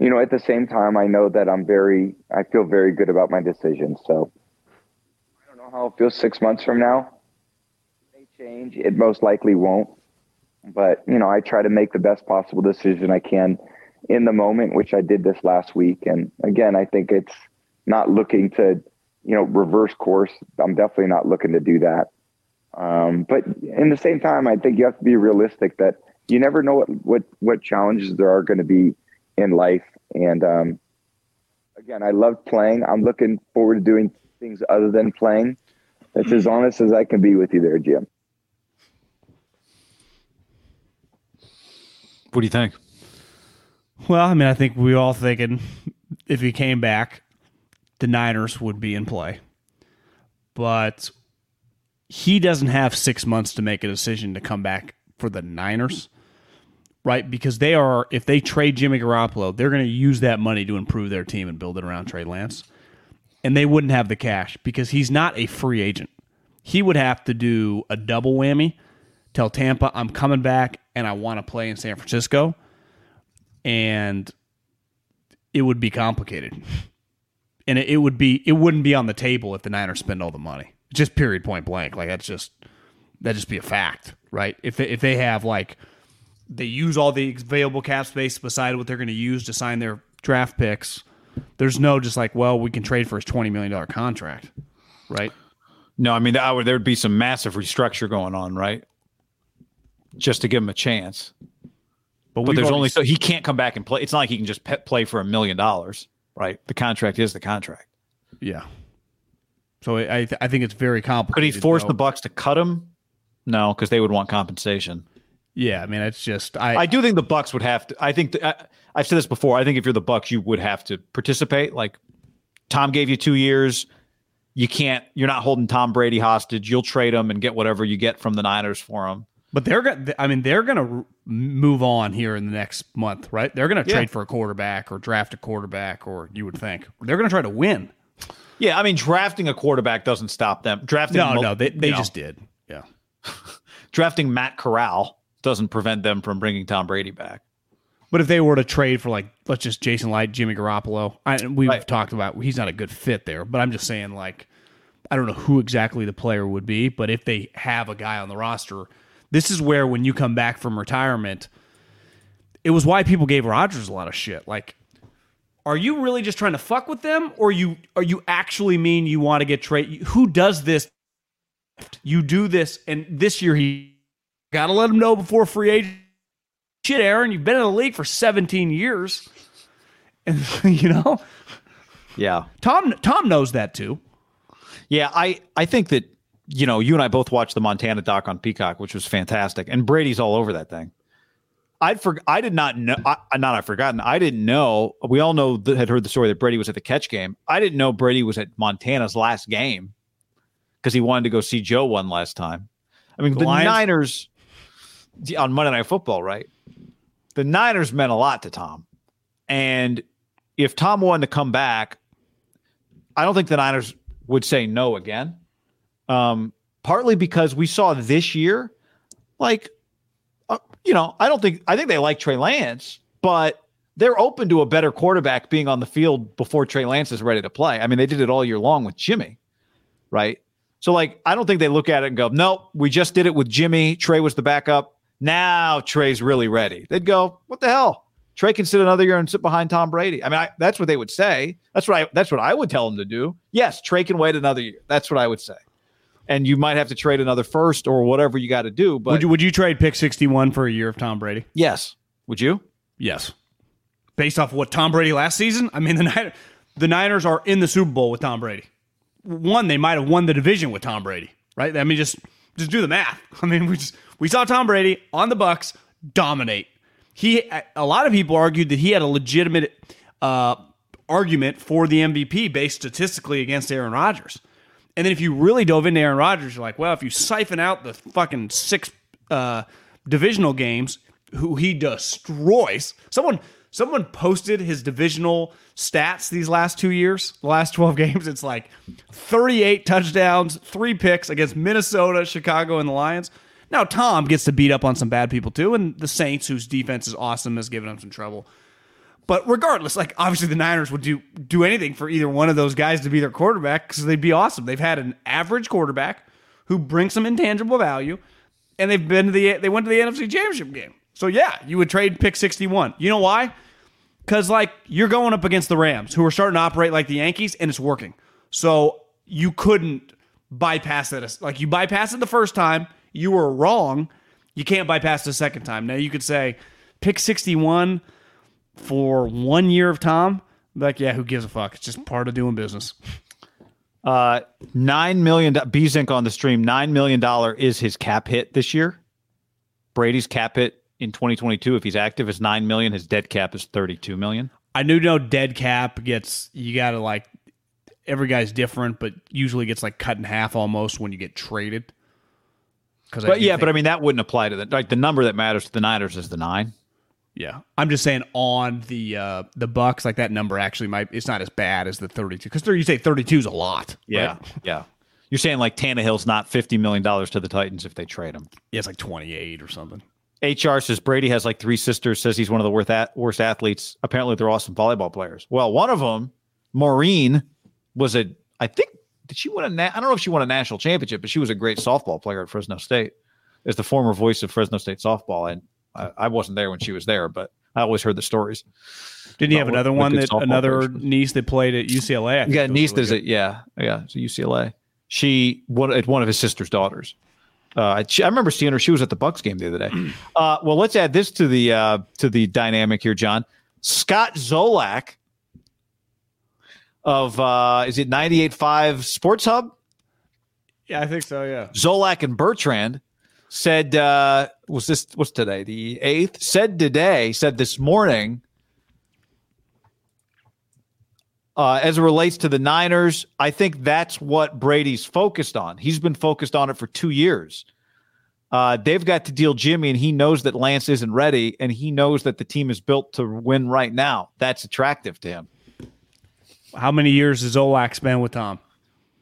you know, at the same time, I know that I feel very good about my decision. So I don't know how it feels 6 months from now. It may change. It most likely won't. But, you know, I try to make the best possible decision I can in the moment, which I did this last week. And again, I think it's not looking to, you know, reverse course. I'm definitely not looking to do that. But in the same time, I think you have to be realistic that you never know what challenges there are going to be in life. And again, I love playing. I'm looking forward to doing things other than playing. That's as honest as I can be with you there, Jim. What do you think? Well, I mean, I think we all thinking if he came back, the Niners would be in play. But he doesn't have 6 months to make a decision to come back for the Niners, right? Because they are, if they trade Jimmy Garoppolo, they're going to use that money to improve their team and build it around Trey Lance. And they wouldn't have the cash because he's not a free agent. He would have to do a double whammy, tell Tampa, I'm coming back and I want to play in San Francisco. And it would be complicated. And it wouldn't be on the table if the Niners spend all the money. Just period, point blank. Like that'd just be a fact, right? If they have like they use all the available cap space beside what they're going to use to sign their draft picks, there's no just like, well, we can trade for his $20 million contract, right? No, I mean there'd be some massive restructure going on, right? Just to give him a chance. But there's only so he can't come back and play. It's not like he can just play for $1 million, right? The contract is the contract. Yeah. So I think it's very complicated. Could he force the Bucks to cut him? No, because they would want compensation. Yeah, I mean, it's just I do think the Bucks would have to. I think I've said this before. I think if you're the Bucks, you would have to participate. Like Tom gave you 2 years. You can't. You're not holding Tom Brady hostage. You'll trade him and get whatever you get from the Niners for him. But they're going to move on here in the next month, right? They're going to trade for a quarterback or draft a quarterback, or you would think they're going to try to win. Yeah, I mean, drafting a quarterback doesn't stop them. They just did. Yeah, drafting Matt Corral doesn't prevent them from bringing Tom Brady back. But if they were to trade for like, let's just Jason Light, Jimmy Garoppolo, we've talked about he's not a good fit there. But I'm just saying, like, I don't know who exactly the player would be, but if they have a guy on the roster. This is where when you come back from retirement, it was why people gave Rodgers a lot of shit. Like, are you really just trying to fuck with them? Or are you actually mean you want to get traded? Who does this? You do this, and this year he got to let him know before free agent. Shit, Aaron, you've been in the league for 17 years. And, you know? Yeah. Tom knows that, too. Yeah, I think that, you know, you and I both watched the Montana doc on Peacock, which was fantastic. And Brady's all over that thing. I didn't know. We all know that had heard the story that Brady was at the catch game. I didn't know Brady was at Montana's last game because he wanted to go see Joe one last time. I mean, the Niners on Monday Night Football, right? The Niners meant a lot to Tom. And if Tom wanted to come back, I don't think the Niners would say no again. Partly because we saw this year, like, you know, I think they like Trey Lance, but they're open to a better quarterback being on the field before Trey Lance is ready to play. I mean, they did it all year long with Jimmy, right? So, like, I don't think they look at it and go, nope, we just did it with Jimmy. Trey was the backup. Now Trey's really ready. They'd go, what the hell? Trey can sit another year and sit behind Tom Brady. I mean, that's what they would say. That's what I would tell them to do. Yes, Trey can wait another year. That's what I would say. And you might have to trade another first or whatever you got to do. But would you trade pick 61 for a year of Tom Brady? Yes. Would you? Yes. Based off of what Tom Brady last season? I mean, the Niners are in the Super Bowl with Tom Brady. One, they might have won the division with Tom Brady, right? I mean, just do the math. I mean, we saw Tom Brady on the Bucks dominate. A lot of people argued that he had a legitimate argument for the MVP based statistically against Aaron Rodgers. And then if you really dove into Aaron Rodgers, you're like, well, if you siphon out the fucking six divisional games, who he destroys, someone Someone posted his divisional stats these last 2 years, the last 12 games. It's like 38 touchdowns, 3 picks against Minnesota, Chicago, and the Lions. Now, Tom gets to beat up on some bad people, too, and the Saints, whose defense is awesome, has given him some trouble. But regardless, like, obviously the Niners would do anything for either one of those guys to be their quarterback because they'd be awesome. They've had an average quarterback who brings some intangible value, and they went to the NFC Championship game. So, yeah, you would trade pick 61. You know why? Because, like, you're going up against the Rams, who are starting to operate like the Yankees, and it's working. So you couldn't bypass it. Like, you bypassed it the first time. You were wrong. You can't bypass it the second time. Now, you could say, pick 61 for 1 year of Tom. Like, yeah, who gives a fuck? It's just part of doing business. $9 million, B-Zinc on the stream, $9 million is his cap hit this year. Brady's cap hit in 2022, if he's active, is $9 million. His dead cap is $32 million. I do know dead cap gets, you got to like, every guy's different, but usually gets like cut in half almost when you get traded. But I mean, that wouldn't apply to the, like the number that matters to the Niners is the 9. Yeah. I'm just saying on the Bucks, like that number actually might, it's not as bad as the 32. Cause you say 32 is a lot. Yeah. Right? Yeah. You're saying like Tannehill's not $50 million to the Titans if they trade him. Yeah. It's like 28 or something. HR says Brady has like 3 sisters, says he's one of the worst athletes. Apparently, they're awesome volleyball players. Well, one of them, Maureen, I don't know if she won a national championship, but she was a great softball player at Fresno State as the former voice of Fresno State softball. And I wasn't there when she was there, but I always heard the stories. Didn't you have another niece that played at UCLA? Yeah, niece really yeah, it's UCLA. She one of his sister's daughters. I remember seeing her. She was at the Bucks game the other day. Well, let's add this to the dynamic here, John. Scott Zolak of is it 98.5 Sports Hub? Yeah, I think so. Yeah, Zolak and Bertrand said what's today? The 8th said this morning. As it relates to the Niners, I think that's what Brady's focused on. He's been focused on it for 2 years. They've got to deal Jimmy, and he knows that Lance isn't ready, and he knows that the team is built to win right now. That's attractive to him. How many years has Zolak spent with Tom?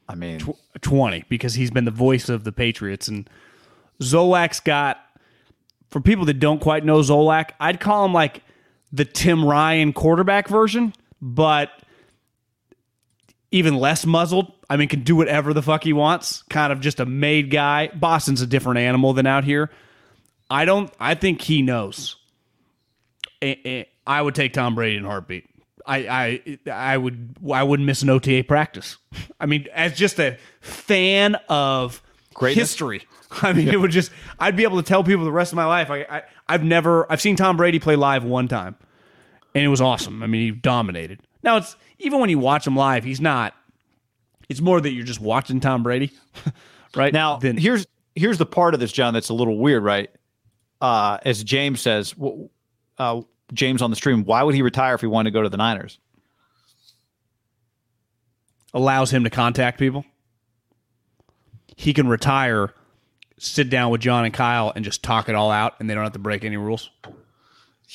I mean, 20, because he's been the voice of the Patriots. And Zolak's got, for people that don't quite know Zolak, I'd call him like the Tim Ryan quarterback version, but even less muzzled. I mean, can do whatever the fuck he wants. Kind of just a made guy. Boston's a different animal than out here. I think he knows. I would take Tom Brady in a heartbeat. I wouldn't miss an OTA practice. I mean, as just a fan of greatness. History. I mean, it would just, I'd be able to tell people the rest of my life. I've seen Tom Brady play live one time and it was awesome. I mean, he dominated. Now it's, even when you watch him live, he's not. It's more that you're just watching Tom Brady, right? Now, here's the part of this, John, that's a little weird, right? As James says, James on the stream, why would he retire if he wanted to go to the Niners? Allows him to contact people. He can retire, sit down with John and Kyle, and just talk it all out, and they don't have to break any rules.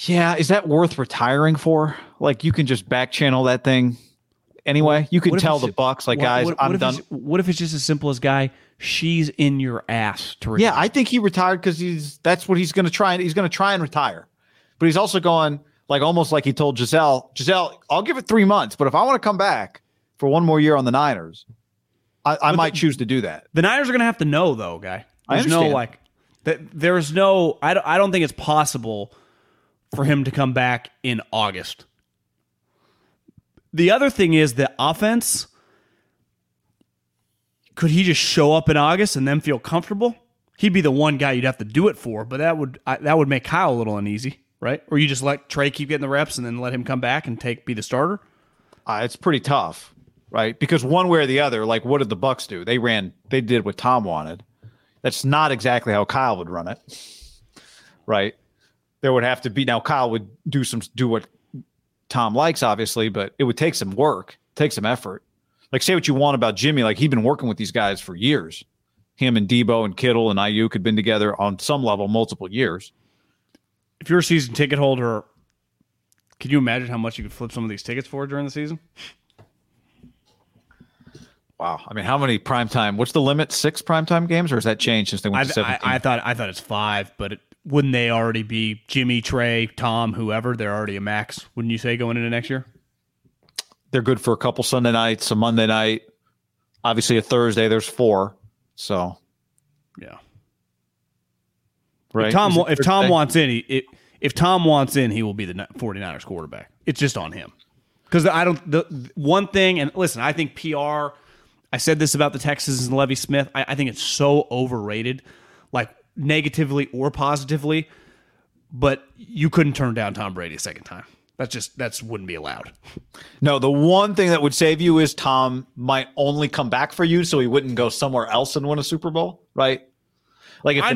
Yeah, is that worth retiring for? Like, you can just back channel that thing anyway. You can tell the Bucks, like, guys, I'm done. What if it's just as simple as, guy, she's in your ass to retire? Yeah, I think he retired because that's what he's going to try. He's going to try and retire. But he's also going, like, almost like he told Giselle, I'll give it 3 months. But if I want to come back for one more year on the Niners, I might choose to do that. The Niners are going to have to know, though, guy. There's no, like, there's no, I don't think it's possible for him to come back in August. The other thing is the offense. Could he just show up in August and then feel comfortable? He'd be the one guy you'd have to do it for, but that would make Kyle a little uneasy, right? Or you just let Trey keep getting the reps and then let him come back and be the starter? It's pretty tough, right? Because one way or the other, like, what did the Bucks do? They did what Tom wanted. That's not exactly how Kyle would run it, right? There would have to be, now Kyle would do what Tom likes, obviously, but it would take some work, take some effort. Like, say what you want about Jimmy. Like, he'd been working with these guys for years. Him and Debo and Kittle and Ayuk had been together on some level multiple years. If you're a season ticket holder, Can you imagine how much you could flip some of these tickets for during the season? Wow. I mean, how many primetime? What's the limit? 6 primetime games, or has that changed since they went to 17? I thought it's 5, but wouldn't they already be Jimmy, Trey, Tom, whoever? They're already a max, wouldn't you say, going into next year? They're good for a couple Sunday nights, a Monday night. Obviously, a Thursday, there's 4. So, yeah. Right. If Tom wants in, he will be the 49ers quarterback. It's just on him. Because the one thing, and listen, I think PR, I said this about the Texans and Levy Smith. I think it's so overrated, like negatively or positively, but you couldn't turn down Tom Brady a second time. That wouldn't be allowed. No, the one thing that would save you is Tom might only come back for you, so he wouldn't go somewhere else and win a Super Bowl, right? Like if I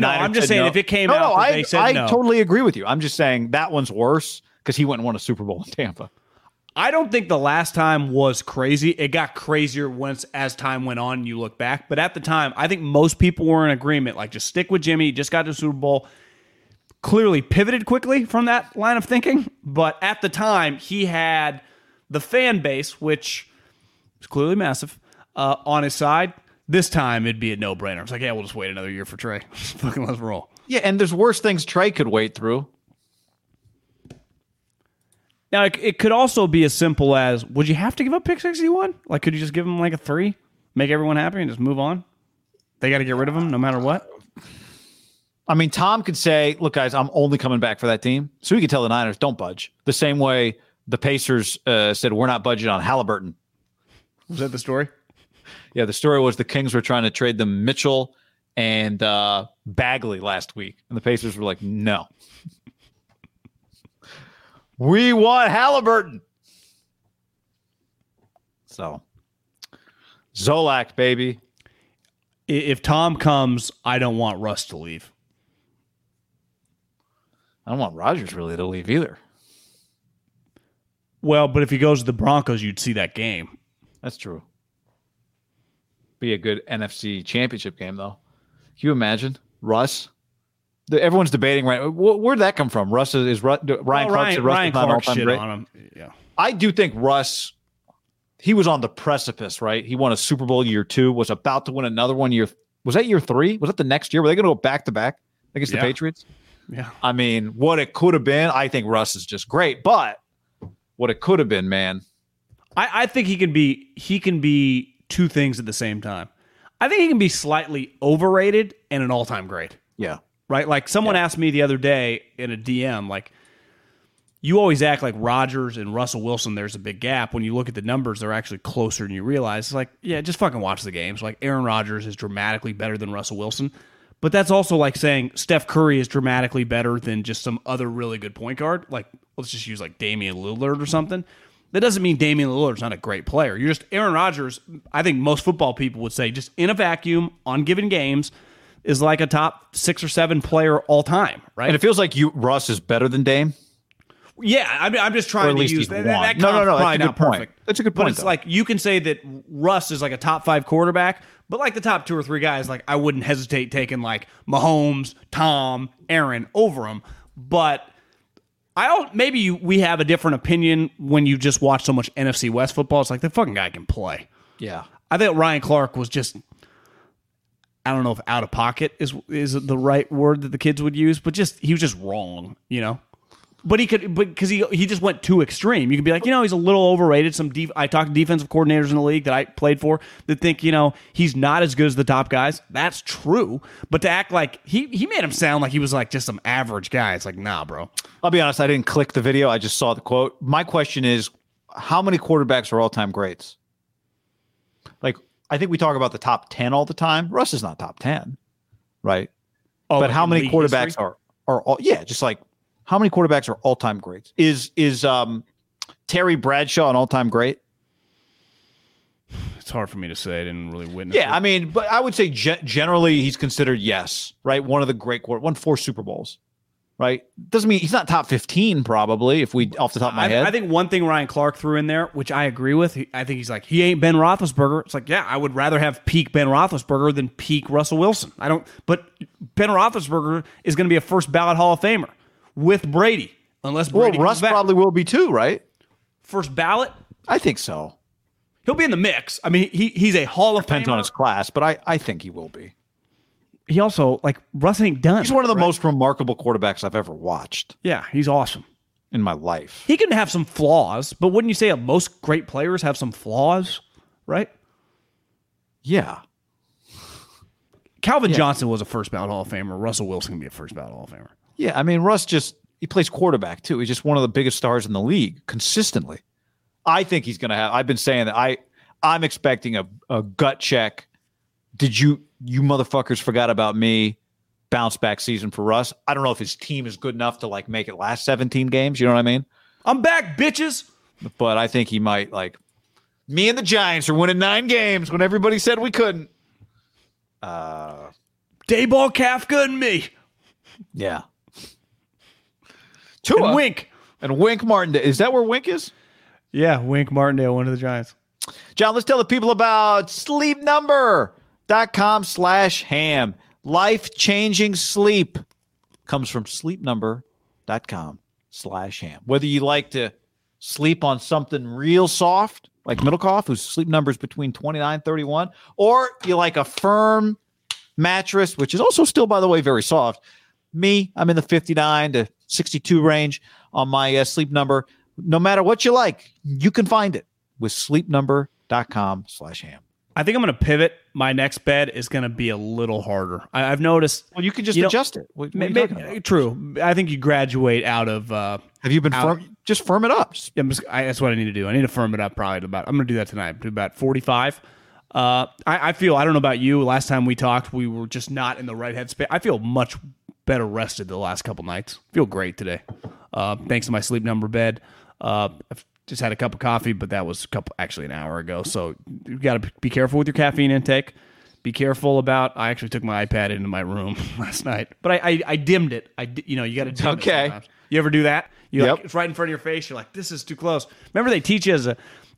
totally agree with you. I'm just saying that one's worse because he went and won a Super Bowl in Tampa. I don't think the last time was crazy. It got crazier once as time went on. And you look back, but at the time, I think most people were in agreement. Like, just stick with Jimmy. He just got to the Super Bowl. Clearly pivoted quickly from that line of thinking, but at the time, he had the fan base, which was clearly massive, on his side. This time, it'd be a no-brainer. It's like, yeah, we'll just wait another year for Trey. Fucking let's roll. Yeah, and there's worse things Trey could wait through. Now, it could also be as simple as, would you have to give up pick 61? Like, could you just give him like a 3, make everyone happy, and just move on? They got to get rid of him no matter what? I mean, Tom could say, look, guys, I'm only coming back for that team. So he could tell the Niners, don't budge. The same way the Pacers said, we're not budging on Halliburton. Was that the story? Yeah, the story was the Kings were trying to trade them Mitchell and Bagley last week. And the Pacers were like, no. We want Halliburton. So, Zolak, baby. If Tom comes, I don't want Russ to leave. I don't want Rodgers really to leave either. Well, but if he goes to the Broncos, you'd see that game. That's true. Be a good NFC championship game, though. Can you imagine? Russ? Everyone's debating, right? Where'd that come from? Russ is Ryan Clark shit on him. Yeah. I do think Russ, he was on the precipice, right? He won a Super Bowl year 2, was about to win another one year. Was that year 3? Was that the next year? Were they going to go back-to-back against the Patriots? Yeah. I mean, what it could have been, I think Russ is just great, but what it could have been, man. I think he can be two things at the same time. I think he can be slightly overrated and an all-time great. Yeah. Right? Like someone asked me the other day in a DM, like, you always act like Rodgers and Russell Wilson, there's a big gap. When you look at the numbers, they're actually closer than you realize. It's like, yeah, just fucking watch the games. Like, Aaron Rodgers is dramatically better than Russell Wilson. But that's also like saying Steph Curry is dramatically better than just some other really good point guard. Like, let's just use like Damian Lillard or something. That doesn't mean Damian Lillard's not a great player. You're just Aaron Rodgers. I think most football people would say, just in a vacuum on given games, is like a top 6 or 7 player all time, right? And it feels like Russ is better than Dame. Yeah, I mean, I'm just trying to use that. No, that's a good point. That's a good point. But it's like you can say that Russ is like a top 5 quarterback, but like the top 2 or 3 guys, like I wouldn't hesitate taking like Mahomes, Tom, Aaron over him, but. We have a different opinion when you just watch so much NFC West football. It's like, the fucking guy can play. Yeah. I think Ryan Clark was just, I don't know if out of pocket is the right word that the kids would use, but just, he was just wrong, you know? But he just went too extreme. You could be like, you know, he's a little overrated. I talked to defensive coordinators in the league that I played for that think, you know, he's not as good as the top guys. That's true. But to act like he made him sound like he was like just some average guy. It's like, nah, bro. I'll be honest. I didn't click the video. I just saw the quote. My question is, how many quarterbacks are all-time greats? Like, I think we talk about the top 10 all the time. Russ is not top 10, right? Oh, but how many quarterbacks are all? Yeah, just like. How many quarterbacks are all-time greats? Is Terry Bradshaw an all-time great? It's hard for me to say. I didn't really witness it. I mean, but I would say generally he's considered, yes, right? One of the great quarterbacks, won 4 Super Bowls, right? Doesn't mean he's not top 15 probably, if we off the top of my head. I think one thing Ryan Clark threw in there, which I agree with, I think he's like, he ain't Ben Roethlisberger. It's like, yeah, I would rather have peak Ben Roethlisberger than peak Russell Wilson. But Ben Roethlisberger is going to be a first ballot Hall of Famer. With Brady, Unless Brady Russ back. Probably will be too, right? First ballot? I think so. He'll be in the mix. I mean, he's a Hall of Famer. Depends on his class, but I think he will be. He also, like, Russ ain't done. He's one of the most remarkable quarterbacks I've ever watched. Yeah, he's awesome. In my life. He can have some flaws, but wouldn't you say most great players have some flaws, right? Yeah. Calvin Johnson was a first-ballot Hall of Famer. Russell Wilson can be a first-ballot Hall of Famer. Yeah, I mean, Russ just... He plays quarterback, too. He's just one of the biggest stars in the league consistently. I think he's going to have... I've been saying that I'm expecting a gut check. Did you motherfuckers forgot about me? Bounce back season for Russ. I don't know if his team is good enough to like make it last 17 games. You know what I mean? I'm back, bitches! But I think he might like... Me and the Giants are winning 9 games when everybody said we couldn't. Dayball, Kafka, and me. Yeah. Tua. And Wink. And Wink Martindale. Is that where Wink is? Yeah, Wink Martindale, one of the Giants. John, let's tell the people about sleepnumber.com/ham. Life-changing sleep comes from sleepnumber.com/ham. Whether you like to sleep on something real soft, like Middlecoff, whose sleep number is between 29 and 31, or you like a firm mattress, which is also still, by the way, very soft. Me, I'm in the 59 to 62 range on my sleep number. No matter what you like, you can find it with sleepnumber.com/ham. I think I'm going to pivot. My next bed is going to be a little harder. I've noticed. Well, you can just adjust it. What true. I think you graduate out of. Have you been firm? Just firm it up. That's what I need to do. I need to firm it up. Probably about. I'm going to do that tonight. Do about 45. I feel. I don't know about you. Last time we talked, we were just not in the right headspace. I feel much better rested the last couple nights. Feel great today. Thanks to my sleep number bed. I've just had a cup of coffee, but that was actually an hour ago. So you got to be careful with your caffeine intake. Be careful about. I actually took my iPad into my room last night, but I dimmed it. You got to dim it sometimes. You ever do that? Like, it's right in front of your face. You're like, this is too close. Remember they teach you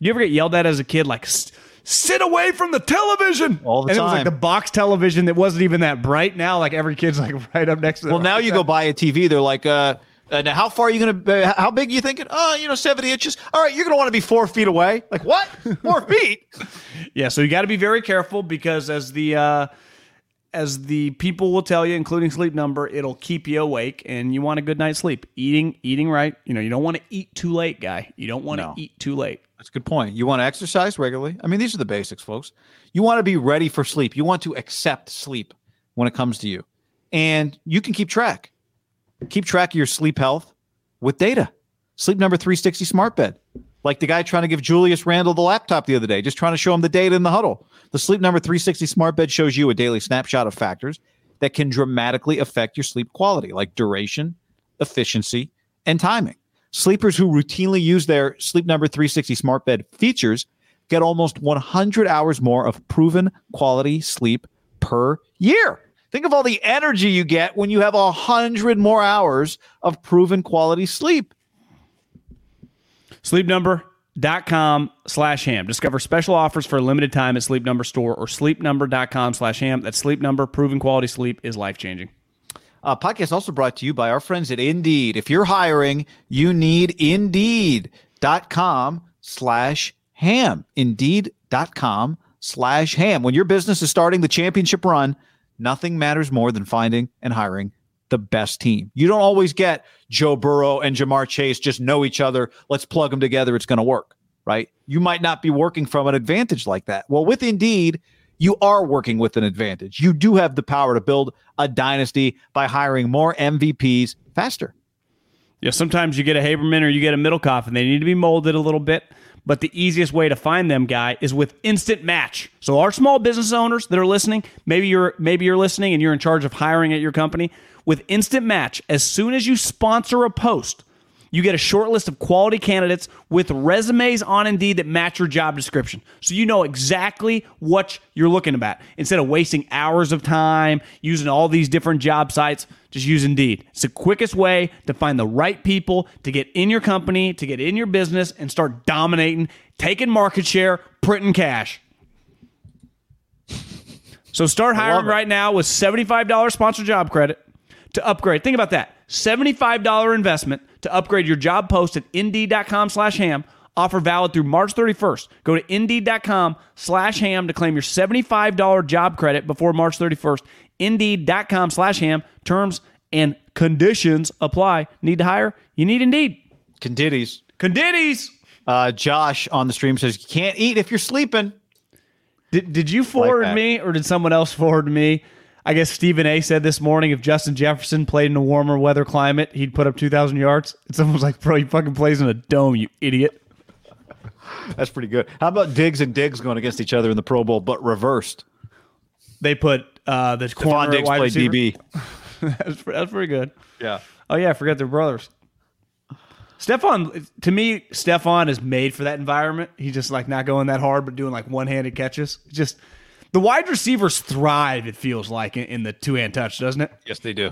you ever get yelled at as a kid? Like, sit away from the television all the time. And it was like the box television that wasn't even that bright. Now, like every kid's like right up next to. Well, now you go buy a TV. They're like, now how far are you gonna? How big are you thinking? 70 inches. All right, you're gonna want to be 4 feet away. Like what? 4 feet? Yeah. So you got to be very careful because as the people will tell you, including Sleep Number, it'll keep you awake, and you want a good night's sleep. Eating right. You don't want to eat too late, guy. You don't want to eat too late. That's a good point. You want to exercise regularly. I mean, these are the basics, folks. You want to be ready for sleep. You want to accept sleep when it comes to you. And you can keep track. Keep track of your sleep health with data. Sleep Number 360 Smart Bed. Like the guy trying to give Julius Randle the laptop the other day, just trying to show him the data in the huddle. The Sleep Number 360 Smart Bed shows you a daily snapshot of factors that can dramatically affect your sleep quality, like duration, efficiency, and timing. Sleepers who routinely use their Sleep Number 360 Smart Bed features get almost 100 hours more of proven quality sleep per year. Think of all the energy you get when you have 100 more hours of proven quality sleep. Sleepnumber.com/ham. Discover special offers for a limited time at Sleep Number store or sleepnumber.com/ham. That's Sleep Number. Proven quality sleep is life-changing. Podcast also brought to you by our friends at Indeed. If you're hiring, you need Indeed.com/ham. Indeed.com/ham. When your business is starting the championship run, nothing matters more than finding and hiring the best team. You don't always get Joe Burrow and Jamar Chase just know each other. Let's plug them together. It's going to work, right? You might not be working from an advantage like that. Well, with Indeed, you are working with an advantage. You do have the power to build a dynasty by hiring more MVPs faster. Yeah, sometimes you get a Haberman or you get a Middlecoff, and they need to be molded a little bit. But the easiest way to find them, guy, is with Instant Match. So our small business owners that are listening, maybe you're listening and you're in charge of hiring at your company. With Instant Match, as soon as you sponsor a post, you get a short list of quality candidates with resumes on Indeed that match your job description. So you know exactly what you're looking about. Instead of wasting hours of time using all these different job sites, just use Indeed. It's the quickest way to find the right people to get in your company, to get in your business, and start dominating, taking market share, printing cash. So start hiring right now with $75 sponsored job credit to upgrade. Think about that. $75 investment to upgrade your job post at Indeed.com/ham. Offer valid through March 31st. Go to Indeed.com/ham to claim your $75 job credit before March 31st. Indeed.com/ham. Terms and conditions apply. Need to hire? You need Indeed. Conditties. Conditties. Josh on the stream says, you can't eat if you're sleeping. Did you forward like me, or did someone else forward me? I guess Stephen A. said this morning if Justin Jefferson played in a warmer weather climate, he'd put up 2,000 yards. And someone was like, bro, he fucking plays in a dome, you idiot. That's pretty good. How about Diggs and Diggs going against each other in the Pro Bowl, but reversed? They put the corner Diggs wide receiver. DB. That's pretty good. Yeah. Oh, yeah, I forgot they're brothers. Stephon, to me, Stephon is made for that environment. He's just like not going that hard, but doing like one-handed catches. Just... The wide receivers thrive, it feels like, in the two-hand touch, doesn't it? Yes, they do.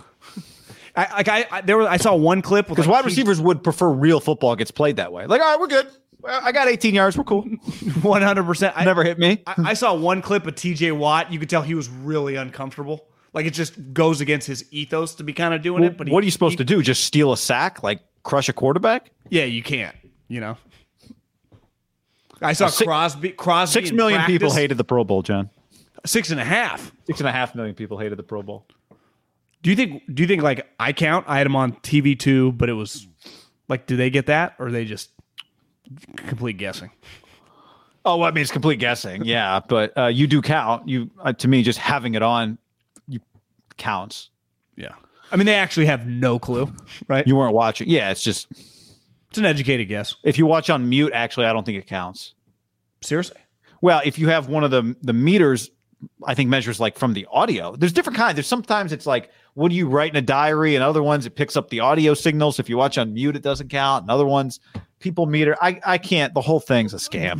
I saw one clip. Because like, wide receivers would prefer real football gets played that way. Like, all right, we're good. I got 18 yards. We're cool. 100%. Never hit me. I saw one clip of T.J. Watt. You could tell he was really uncomfortable. Like, it just goes against his ethos to be kind of doing it. But what are you supposed to do? Just steal a sack? Like, crush a quarterback? Yeah, you can't, you know. I saw Crosby 6 million people hated the Pro Bowl, John. 6.5 6.5 million people hated the Pro Bowl. Do you think like I count? I had them on TV too, but it was like, do they get that, or are they just complete guessing? Oh, well, I mean, it's complete guessing, yeah. But you do count. You to me, just having it on, you counts. Yeah, I mean, they actually have no clue, right? You weren't watching. Yeah, it's an educated guess. If you watch on mute, actually, I don't think it counts. Seriously? Well, if you have one of the meters. I think measures like from the audio. There's different kinds. There's sometimes it's like, what do you write in a diary? And other ones, it picks up the audio signals. If you watch on mute, it doesn't count. And other ones, people meter. I can't. The whole thing's a scam.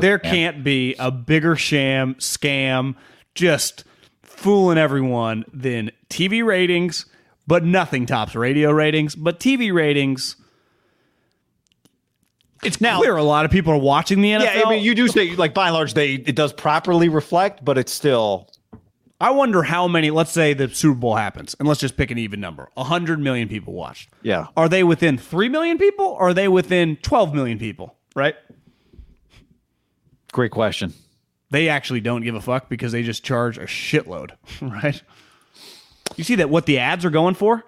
There can't be a bigger scam, just fooling everyone than TV ratings, but nothing tops radio ratings. But TV ratings... It's clear a lot of people are watching the NFL. Yeah, I mean, you do say, like, by and large, it does properly reflect, but it's still... I wonder how many, let's say the Super Bowl happens, and let's just pick an even number. 100 million people watched. Yeah. Are they within 3 million people, or are they within 12 million people, right? Great question. They actually don't give a fuck because they just charge a shitload, right? You see that what the ads are going for?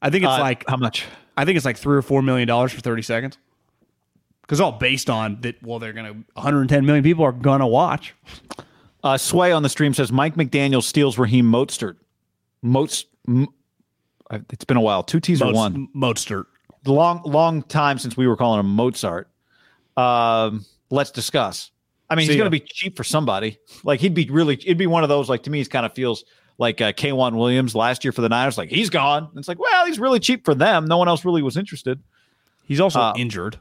I think it's like... How much? I think it's like $3 or $4 million for 30 seconds. Because all based on that, well, 110 million people are going to watch. Sway on the stream says, Mike McDaniel steals Raheem Mostert. It's been a while. Two T's or one. Mostert. Long time since we were calling him Mozart. Let's discuss. I mean, he's going to be cheap for somebody. Like, it'd be one of those, like, to me, it kind of feels like K'Wan Williams last year for the Niners. Like, he's gone. And it's like, well, he's really cheap for them. No one else really was interested. He's also injured.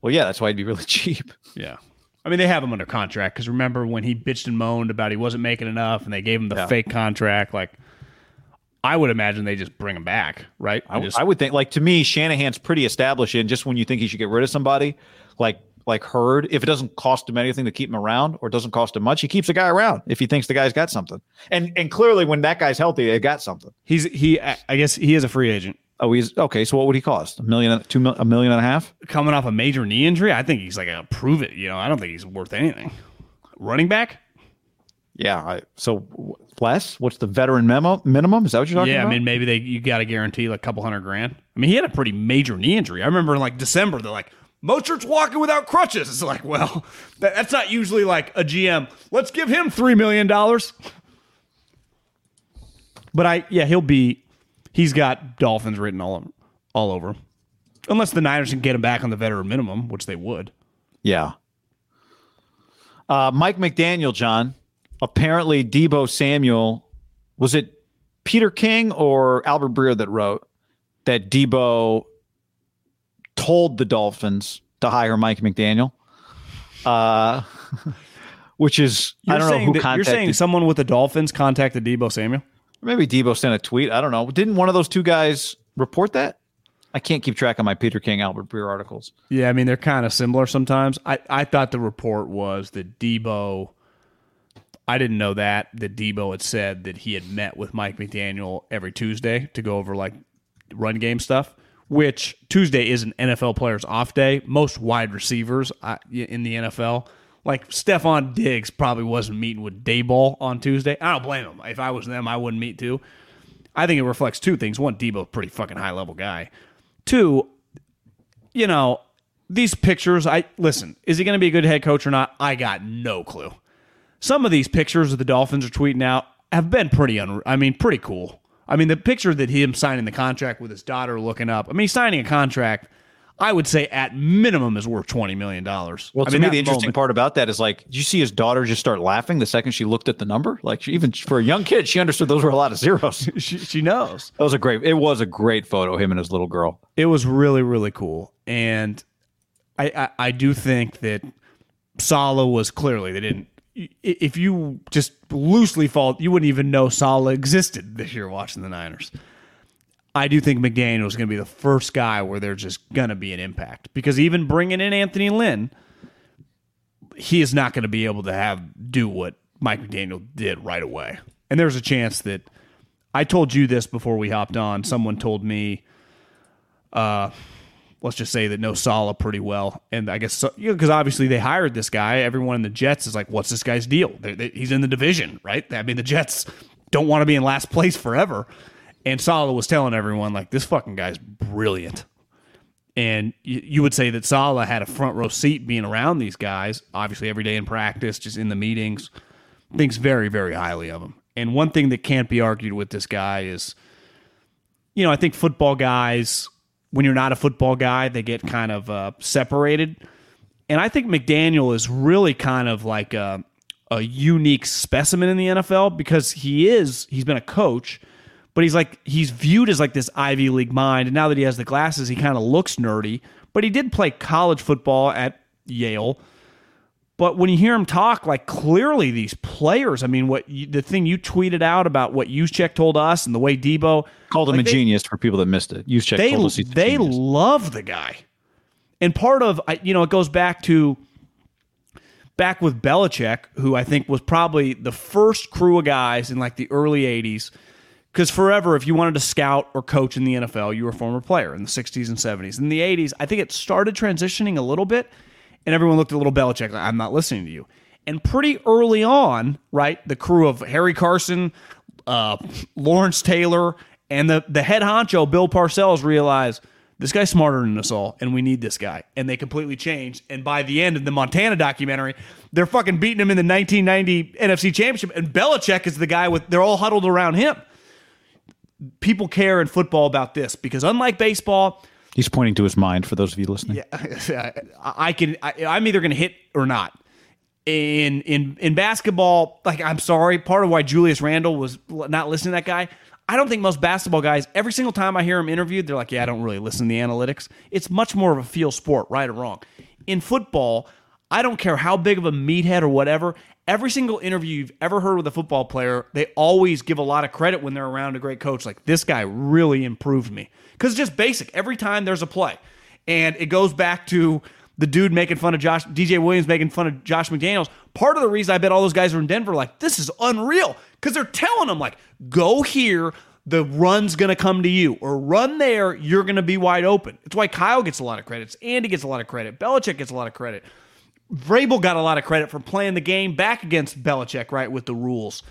Well, yeah, that's why it'd be really cheap. Yeah. I mean, they have him under contract because remember when he bitched and moaned about he wasn't making enough and they gave him the fake contract, like, I would imagine they just bring him back, right? I would think, like, to me, Shanahan's pretty established in just when you think he should get rid of somebody, like Hurd, if it doesn't cost him anything to keep him around or it doesn't cost him much, he keeps the guy around if he thinks the guy's got something. And clearly when that guy's healthy, they've got something. I guess he is a free agent. Oh, he's okay. So, what would he cost? $1.5 million? Coming off a major knee injury, I think he's like a prove it. You know, I don't think he's worth anything. Running back? Yeah. So less? What's the veteran minimum? Is that what you're talking about? Yeah. I mean, maybe you got to guarantee like a couple $100,000. I mean, he had a pretty major knee injury. I remember in like December, they're like, Mostert's walking without crutches. It's like, well, that's not usually like a GM. Let's give him $3 million. But he'll be. He's got Dolphins written all over him. Unless the Niners can get him back on the veteran minimum, which they would. Yeah. Mike McDaniel, John. Apparently, Deebo Samuel, was it Peter King or Albert Breer that wrote that Deebo told the Dolphins to hire Mike McDaniel? Which is, I don't know who contacted. You're saying someone with the Dolphins contacted Deebo Samuel? Maybe Debo sent a tweet. I don't know. Didn't one of those two guys report that? I can't keep track of my Peter King, Albert Breer articles. Yeah, I mean, they're kind of similar sometimes. I thought the report was that Debo, I didn't know that Debo had said that he had met with Mike McDaniel every Tuesday to go over like run game stuff, which Tuesday is an NFL player's off day. Most wide receivers in the NFL, like Stephon Diggs, probably wasn't meeting with Daboll on Tuesday. I don't blame him. If I was them, I wouldn't meet too. I think it reflects two things. One, Debo's pretty fucking high-level guy. Two, you know, these pictures, listen, is he going to be a good head coach or not? I got no clue. Some of these pictures that the Dolphins are tweeting out have been pretty cool. I mean, the picture that him signing the contract with his daughter looking up, I mean, signing a contract, I would say at minimum is worth $20 million. Well, to me, the interesting part about that is, like, did you see his daughter just start laughing the second she looked at the number? Like, even for a young kid, she understood those were a lot of zeros. she knows. It was a great photo, him and his little girl. It was really, really cool. And I do think that Saleh was clearly, they didn't, if you just loosely followed, you wouldn't even know Saleh existed this year watching the Niners. I do think McDaniel is going to be the first guy where there's just going to be an impact, because even bringing in Anthony Lynn, he is not going to be able to do what Mike McDaniel did right away. And there's a chance that, I told you this before we hopped on, someone told me, let's just say that no Saleh pretty well. And I guess, because obviously they hired this guy. Everyone in the Jets is like, what's this guy's deal? He's in the division, right? I mean, the Jets don't want to be in last place forever. And Saleh was telling everyone, like, this fucking guy's brilliant. And you would say that Saleh had a front row seat being around these guys, obviously every day in practice, just in the meetings, thinks very, very highly of him. And one thing that can't be argued with this guy is, you know, I think football guys, when you're not a football guy, they get kind of separated. And I think McDaniel is really kind of like a unique specimen in the NFL, because he's been a coach, but he's viewed as like this Ivy League mind. And now that he has the glasses, he kind of looks nerdy, but he did play college football at Yale. But when you hear him talk, like, clearly these players, I mean, the thing you tweeted out about what Juszczyk told us and the way Debo called him a genius, for people that missed it. Juszczyk told us he's a genius. They love the guy. And part of, you know, it goes back with Belichick, who I think was probably the first crew of guys in like the early 80s. Because forever, if you wanted to scout or coach in the NFL, you were a former player in the 60s and 70s. In the 80s, I think it started transitioning a little bit. And everyone looked at little Belichick like, I'm not listening to you. And pretty early on, right, the crew of Harry Carson, Lawrence Taylor, and the head honcho, Bill Parcells, realized this guy's smarter than us all, and we need this guy. And they completely changed. And by the end of the Montana documentary, they're fucking beating him in the 1990 NFC Championship. And Belichick is the guy they're all huddled around him. People care in football about this, because unlike baseball... He's pointing to his mind, for those of you listening. Yeah, I'm either going to hit or not. In basketball, like, I'm sorry, part of why Julius Randle was not listening to that guy, I don't think most basketball guys, every single time I hear him interviewed, they're like, yeah, I don't really listen to the analytics. It's much more of a feel sport, right or wrong. In football, I don't care how big of a meathead or whatever, every single interview you've ever heard with a football player, they always give a lot of credit when they're around a great coach. Like, this guy really improved me. Because it's just basic. Every time there's a play. And it goes back to the dude making fun of DJ Williams making fun of Josh McDaniels. Part of the reason I bet all those guys are in Denver like, this is unreal. Because they're telling them, like, go here, the run's going to come to you. Or run there, you're going to be wide open. It's why Kyle gets a lot of credits. Andy gets a lot of credit. Belichick gets a lot of credit. Vrabel got a lot of credit for playing the game back against Belichick, right, with the rules.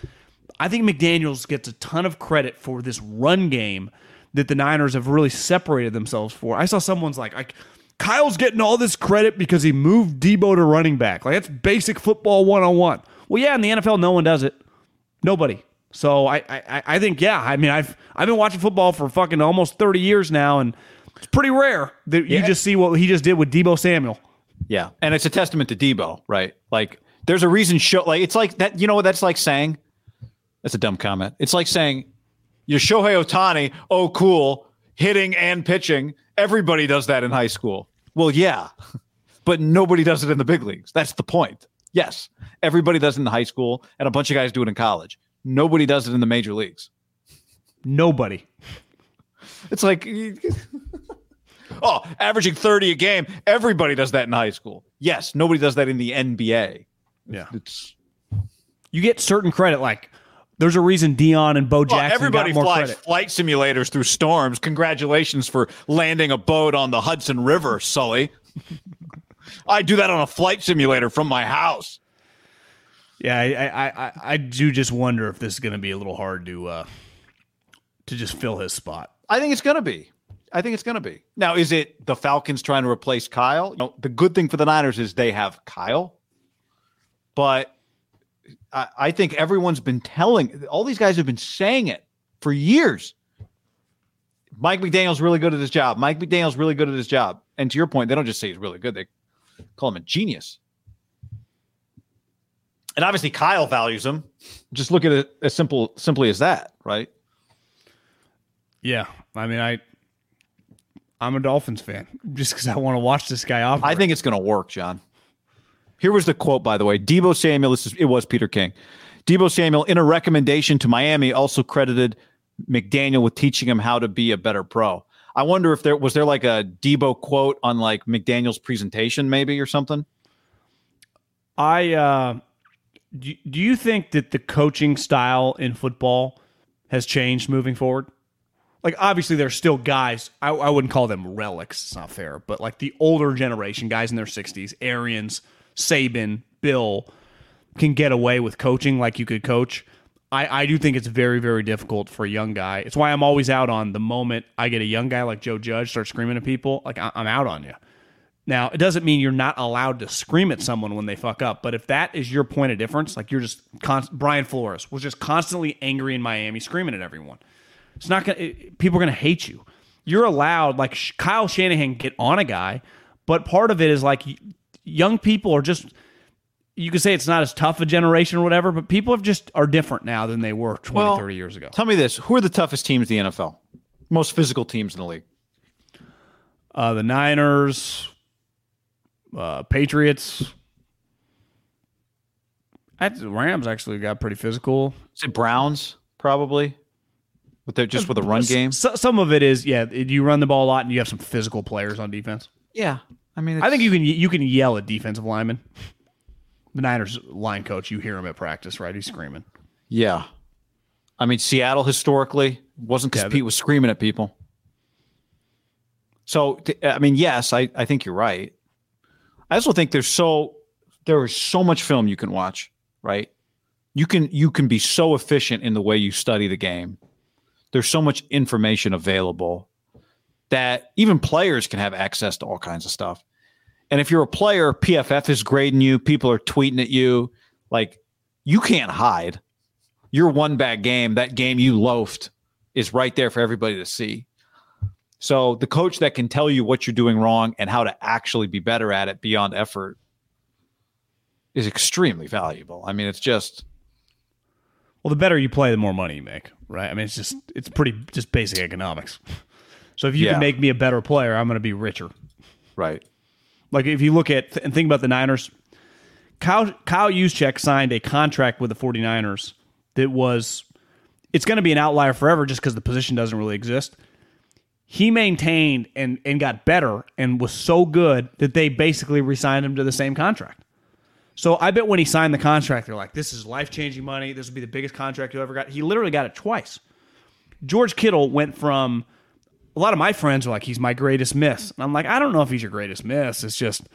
I think McDaniels gets a ton of credit for this run game that the Niners have really separated themselves for. I saw someone's like, Kyle's getting all this credit because he moved Debo to running back. Like, that's basic football 101. Well, yeah, in the NFL, no one does it. Nobody. So I think, yeah, I mean, I've been watching football for fucking almost 30 years now, and it's pretty rare that you just see what he just did with Debo Samuel. Yeah, and it's a testament to Debo, right? Like, there's a reason it's like that. You know what that's like saying? That's a dumb comment. It's like saying, you're Shohei Ohtani, oh, cool, hitting and pitching. Everybody does that in high school. Well, yeah, but nobody does it in the big leagues. That's the point. Yes, everybody does it in high school, and a bunch of guys do it in college. Nobody does it in the major leagues. Nobody. It's like... Oh, averaging 30 a game. Everybody does that in high school. Yes, nobody does that in the NBA. Yeah. You get certain credit, like There's a reason Dion and Bo Jackson everybody got more flies credit. Flight simulators through storms. Congratulations for landing a boat on the Hudson River, Sully. I do that on a flight simulator from my house. Yeah, I do just wonder if this is going to be a little hard to just fill his spot. I think it's going to be. I think it's going to be. Now, is it the Falcons trying to replace Kyle? You know, the good thing for the Niners is they have Kyle. But I think everyone's been telling, all these guys have been saying it for years. Mike McDaniel's really good at his job. Mike McDaniel's really good at his job. And to your point, they don't just say he's really good. They call him a genius. And obviously Kyle values him. Just look at it as simply as that, right? Yeah. I mean, I'm a Dolphins fan just because I want to watch this guy operate. I think it's going to work, John. Here was the quote, by the way. Debo Samuel, it was Peter King. Debo Samuel, in a recommendation to Miami, also credited McDaniel with teaching him how to be a better pro. I wonder if there was like a Debo quote on like McDaniel's presentation maybe or something? Do you think that the coaching style in football has changed moving forward? Like, obviously, there's still guys. I wouldn't call them relics. It's not fair. But, like, the older generation, guys in their 60s, Arians, Saban, Bill, can get away with coaching like you could coach. I do think it's very, very difficult for a young guy. It's why I'm always out on the moment I get a young guy like Joe Judge start screaming at people. Like, I'm out on you. Now, it doesn't mean you're not allowed to scream at someone when they fuck up, but if that is your point of difference, like you're just Brian Flores was just constantly angry in Miami, screaming at everyone. It's not gonna. People are gonna hate you. You're allowed, like Kyle Shanahan, get on a guy, but part of it is like young people are just. You could say it's not as tough a generation or whatever, but people have just are different now than they were 20, 30 years ago. Tell me this: who are the toughest teams in the NFL? Most physical teams in the league? The Niners. Patriots. The Rams actually got pretty physical. Is it Browns, probably? With a run game? Some of it is, yeah, you run the ball a lot and you have some physical players on defense. Yeah. I mean, I think you can yell at defensive linemen. The Niners line coach, you hear him at practice, right? He's screaming. Yeah. I mean, Seattle historically wasn't because Pete was screaming at people. So, I mean, yes, I think you're right. I also think there is so much film you can watch, right? You can be so efficient in the way you study the game. There's so much information available that even players can have access to all kinds of stuff. And if you're a player, PFF is grading you. People are tweeting at you. Like, you can't hide. Your one bad game, that game you loafed, is right there for everybody to see. So the coach that can tell you what you're doing wrong and how to actually be better at it beyond effort is extremely valuable. I mean, it's just... Well, the better you play, the more money you make, right? I mean, it's pretty just basic economics. So if you can make me a better player, I'm going to be richer. Right. Like if you look at and think about the Niners, Kyle Juszczyk signed a contract with the 49ers that was... It's going to be an outlier forever just because the position doesn't really exist. He maintained and got better and was so good that they basically re-signed him to the same contract. So I bet when he signed the contract, they're like, this is life-changing money. This will be the biggest contract you ever got. He literally got it twice. George Kittle went from, a lot of my friends were like, he's my greatest miss. And I'm like, I don't know if he's your greatest miss. It's just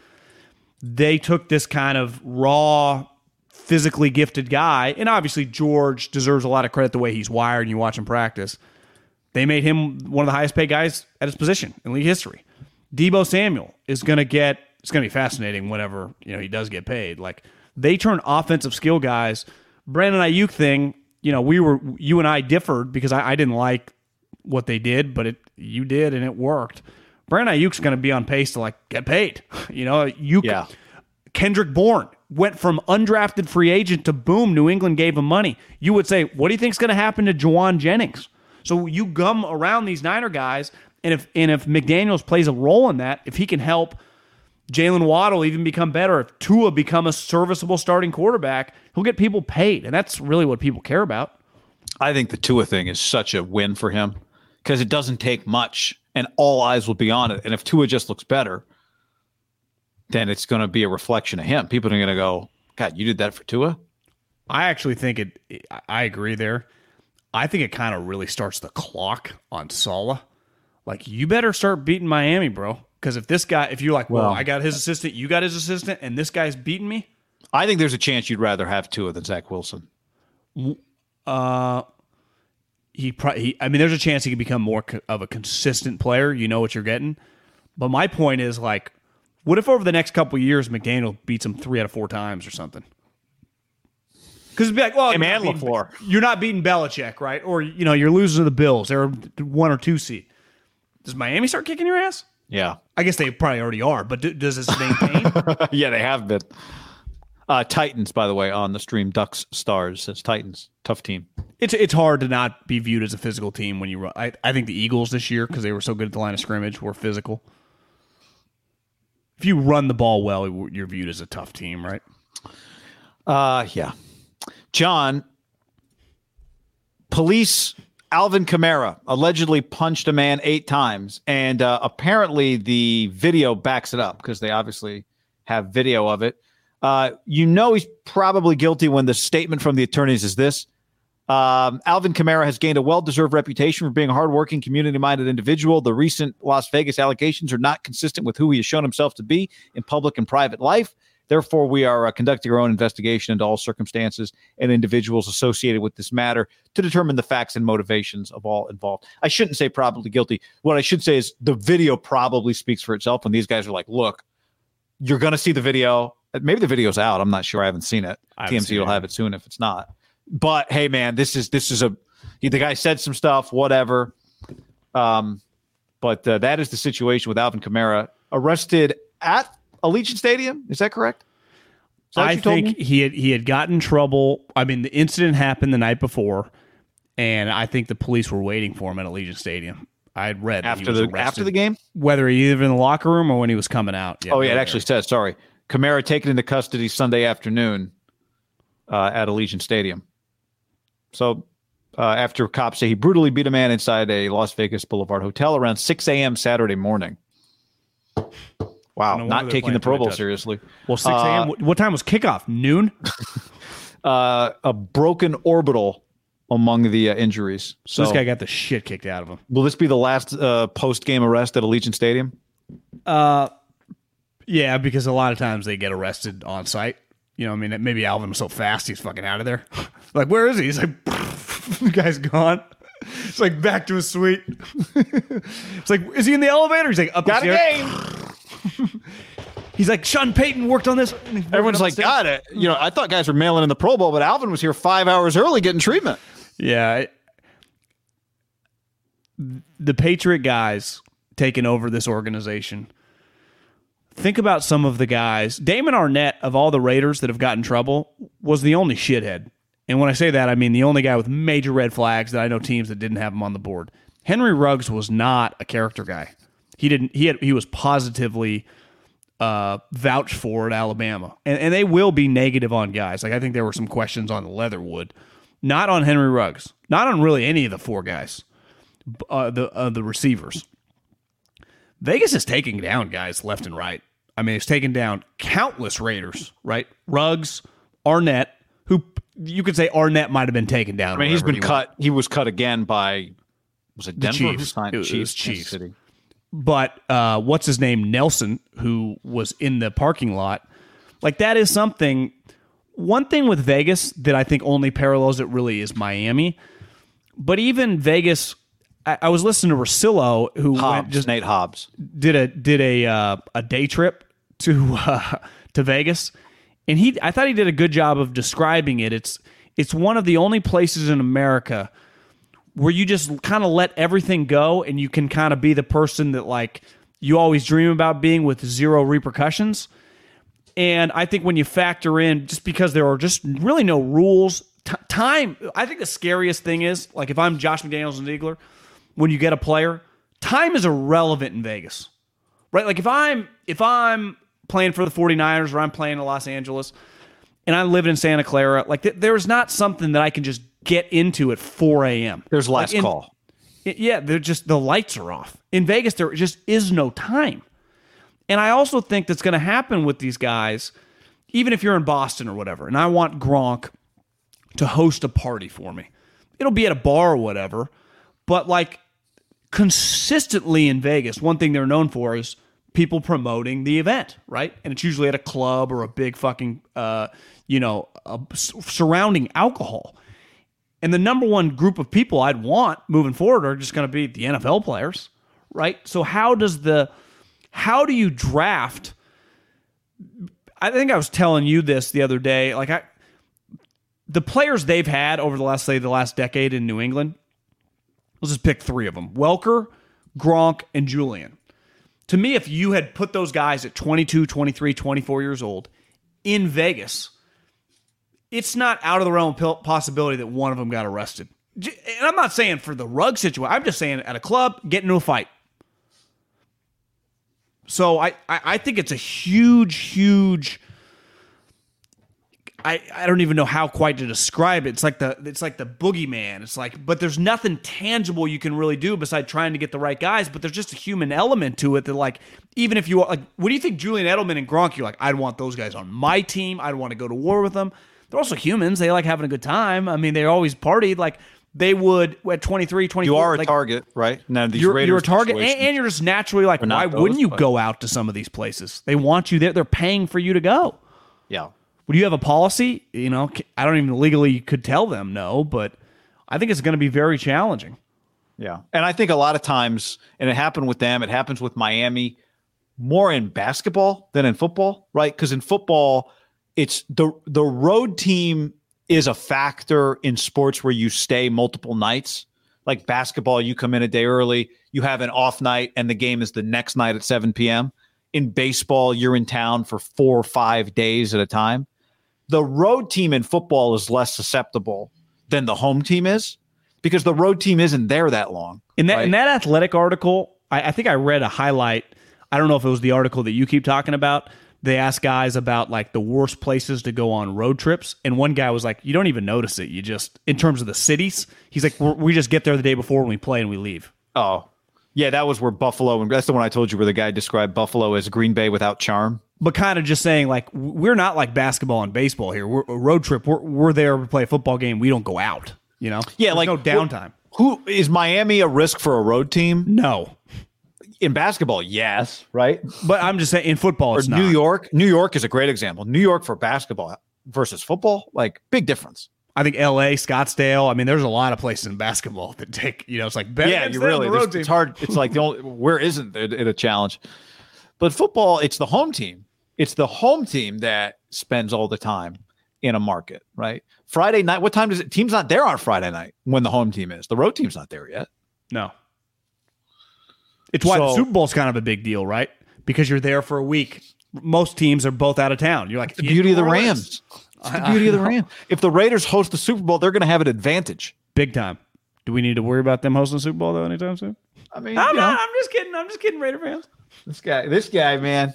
they took this kind of raw, physically gifted guy. And obviously George deserves a lot of credit the way he's wired and you watch him practice. They made him one of the highest paid guys at his position in league history. Debo Samuel is going to get, it's going to be fascinating whenever, you know, he does get paid. Like they turn offensive skill guys. Brandon Ayuk thing, you know, you and I differed because I didn't like what they did, but you did and it worked. Brandon Ayuk's going to be on pace to like get paid. You know, Kendrick Bourne went from undrafted free agent to boom, New England gave him money. You would say, what do you think's going to happen to Juwan Jennings? So you gum around these Niner guys, and if McDaniels plays a role in that, if he can help Jalen Waddle even become better, if Tua become a serviceable starting quarterback, he'll get people paid, and that's really what people care about. I think the Tua thing is such a win for him because it doesn't take much, and all eyes will be on it. And if Tua just looks better, then it's going to be a reflection of him. People are going to go, God, you did that for Tua? I actually think it I agree there. I think it kind of really starts the clock on Saleh. Like, you better start beating Miami, bro. Because if this guy, if you're like, well, I got his assistant, you got his assistant, and this guy's beating me. I think there's a chance you'd rather have Tua than Zach Wilson. There's a chance he could become more of a consistent player. You know what you're getting. But my point is, like, what if over the next couple of years, McDaniel beats him 3 out of 4 times or something? Because it'd be like, well, you're not beating Belichick, right? Or, you know, you're losing to the Bills. They're 1 or 2 seed. Does Miami start kicking your ass? Yeah. I guess they probably already are, but does this maintain? Yeah, they have been. Titans, by the way, on the stream. Ducks, Stars says Titans. Tough team. It's hard to not be viewed as a physical team when you run. I think the Eagles this year, because they were so good at the line of scrimmage, were physical. If you run the ball well, you're viewed as a tough team, right? Yeah. John, police Alvin Kamara allegedly punched a man 8 times, and apparently the video backs it up because they obviously have video of it. You know he's probably guilty when the statement from the attorneys is this. Alvin Kamara has gained a well-deserved reputation for being a hardworking, community-minded individual. The recent Las Vegas allegations are not consistent with who he has shown himself to be in public and private life. Therefore, we are conducting our own investigation into all circumstances and individuals associated with this matter to determine the facts and motivations of all involved. I shouldn't say probably guilty. What I should say is the video probably speaks for itself when these guys are like, look, you're going to see the video. Maybe the video's out. I'm not sure. I haven't seen it. TMZ will have it soon if it's not. But, hey, man, the guy said some stuff, whatever. But that is the situation with Alvin Kamara, arrested at Allegiant Stadium, is that correct? Is that he had gotten in trouble. I mean, the incident happened the night before, and I think the police were waiting for him at Allegiant Stadium. I had read after the game, whether he either in the locker room or when he was coming out. Yeah, it actually says Kamara taken into custody Sunday afternoon at Allegiant Stadium. So after cops say he brutally beat a man inside a Las Vegas Boulevard hotel around 6 a.m. Saturday morning. Wow, no, not taking the Pro Bowl seriously. Well, 6 a.m. What time was kickoff? Noon? A broken orbital among the injuries. So this guy got the shit kicked out of him. Will this be the last post-game arrest at Allegiant Stadium? Yeah, because a lot of times they get arrested on site. You know, I mean, maybe Alvin was so fast he's fucking out of there. Like, where is he? He's like, the guy's gone. It's like back to his suite. It's like, is he in the elevator? He's like, up the stairs. Got a game. He's like, Sean Payton worked on this. Everyone's like, got it. You know, I thought guys were mailing in the Pro Bowl, but Alvin was here 5 hours early getting treatment. Yeah. The Patriot guys taking over this organization. Think about some of the guys. Damon Arnette, of all the Raiders that have gotten in trouble, was the only shithead. And when I say that, I mean the only guy with major red flags that I know teams that didn't have him on the board. Henry Ruggs was not a character guy. He was positively vouched for at Alabama. And they will be negative on guys. Like, I think there were some questions on Leatherwood, not on Henry Ruggs, not on really any of the 4 guys, the receivers. Vegas is taking down guys left and right. I mean, it's taken down countless Raiders, right? Ruggs, Arnette, who you could say Arnette might have been taken down. I mean, he's been cut. He was cut again by, was it Denver? It was Chiefs. City. But what's his name? Nelson, who was in the parking lot. Like, that is something. One thing with Vegas that I think only parallels it really is Miami. But even Vegas, I was listening to Russillo, who Nate Hobbs did a day trip to Vegas, and I thought he did a good job of describing it. It's one of the only places in America where you just kind of let everything go and you can kind of be the person that, like, you always dream about being with zero repercussions. And I think when you factor in, just because there are just really no rules, time, I think the scariest thing is, like, if I'm Josh McDaniels and Eagler, when you get a player, time is irrelevant in Vegas, right? Like, if I'm playing for the 49ers or I'm playing in Los Angeles and I live in Santa Clara, like, there's not something that I can just get into at 4 a.m. There's last call. Yeah, they're just, the lights are off. In Vegas, there just is no time. And I also think that's going to happen with these guys, even if you're in Boston or whatever. And I want Gronk to host a party for me. It'll be at a bar or whatever, but like consistently in Vegas, one thing they're known for is people promoting the event, right? And it's usually at a club or a big fucking, surrounding alcohol. And the number one group of people I'd want moving forward are just going to be the NFL players, right? So how do you draft? I think I was telling you this the other day. Like the players they've had over the last decade in New England, let's just pick three of them: Welker, Gronk, and Julian. To me, if you had put those guys at 22, 23, 24 years old in Vegas, it's not out of the realm of possibility that one of them got arrested. And I'm not saying for the rug situation. I'm just saying at a club, get into a fight. So I think it's a huge. I don't even know how quite to describe it. It's like the boogeyman. It's like, but there's nothing tangible you can really do besides trying to get the right guys. But there's just a human element to it that, like, even if you are, like, what do you think Julian Edelman and Gronk? You're like, I'd want those guys on my team. I'd want to go to war with them. They're also humans. They like having a good time. I mean, they always partied. Like they would at 23, 24. You are a target, right? Now these you're a target, and you're just naturally like, why wouldn't you go out to some of these places? They want you there. They're paying for you to go. Yeah. Would you have a policy? You know, I don't even legally could tell them no, but I think it's going to be very challenging. Yeah. And I think a lot of times, and it happened with them, it happens with Miami more in basketball than in football, right? Because in football, it's the road team is a factor in sports where you stay multiple nights. Like basketball, you come in a day early, you have an off night, and the game is the next night at 7 p.m. In baseball, you're in town for 4 or 5 days at a time. The road team in football is less susceptible than the home team is because the road team isn't there that long. In that Athletic article, I think I read a highlight. I don't know if it was the article that you keep talking about. They asked guys about like the worst places to go on road trips. And one guy was like, you don't even notice it. You just, in terms of the cities, he's like, we just get there the day before when we play and we leave. Oh, yeah, that was where Buffalo, and that's the one I told you where the guy described Buffalo as Green Bay without charm. But kind of just saying, like, we're not like basketball and baseball here. We're a road trip. We're there to play a football game. We don't go out, you know? Yeah, there's like no downtime. Who is Miami a risk for a road team? No. In basketball, yes, right? But I'm just saying in football, it's not. New York is a great example. New York for basketball versus football, like, big difference. I think L.A., Scottsdale. I mean, there's a lot of places in basketball that take, you know, it's like, yeah, you really, the road team. It's hard. It's like the only, where isn't it a challenge? But football, it's the home team. It's the home team that spends all the time in a market, right? Friday night, what time does it? Team's not there on Friday night when the home team is. The road team's not there yet. No. It's why the Super Bowl's kind of a big deal, right? Because you're there for a week. Most teams are both out of town. You're like, the beauty of the Rams. It's the beauty of the Rams. If the Raiders host the Super Bowl, they're going to have an advantage. Big time. Do we need to worry about them hosting the Super Bowl, though, anytime soon? I mean, I'm just kidding. I'm just kidding, Raider fans. This guy, man.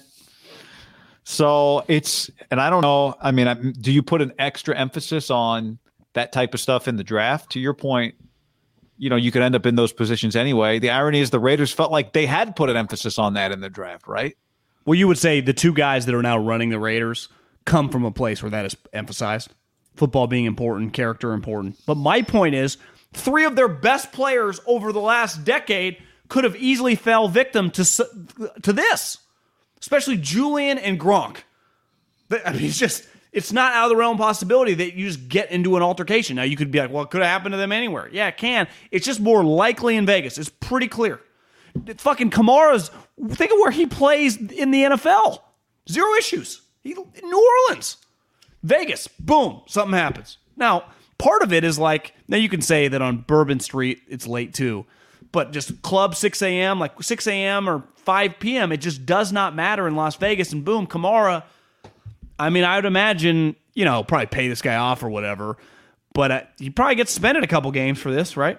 So it's, and I don't know. I mean, do you put an extra emphasis on that type of stuff in the draft? To your point, you know, you could end up in those positions anyway. The irony is the Raiders felt like they had put an emphasis on that in the draft, right? Well, you would say the two guys that are now running the Raiders come from a place where that is emphasized. Football being important, character important. But my point is, three of their best players over the last decade could have easily fell victim to this, especially Julian and Gronk. I mean, it's not out of the realm of possibility that you just get into an altercation. Now, you could be like, well, it could have happened to them anywhere. Yeah, it can. It's just more likely in Vegas. It's pretty clear. Fucking Kamara's, think of where he plays in the NFL. Zero issues. New Orleans, Vegas, boom, something happens. Now, part of it is like, now you can say that on Bourbon Street, it's late too, but just club 6 a.m., like 6 a.m. or 5 p.m., it just does not matter in Las Vegas, and boom, Kamara, I mean, I would imagine, you know, probably pay this guy off or whatever, but he probably gets suspended a couple games for this, right?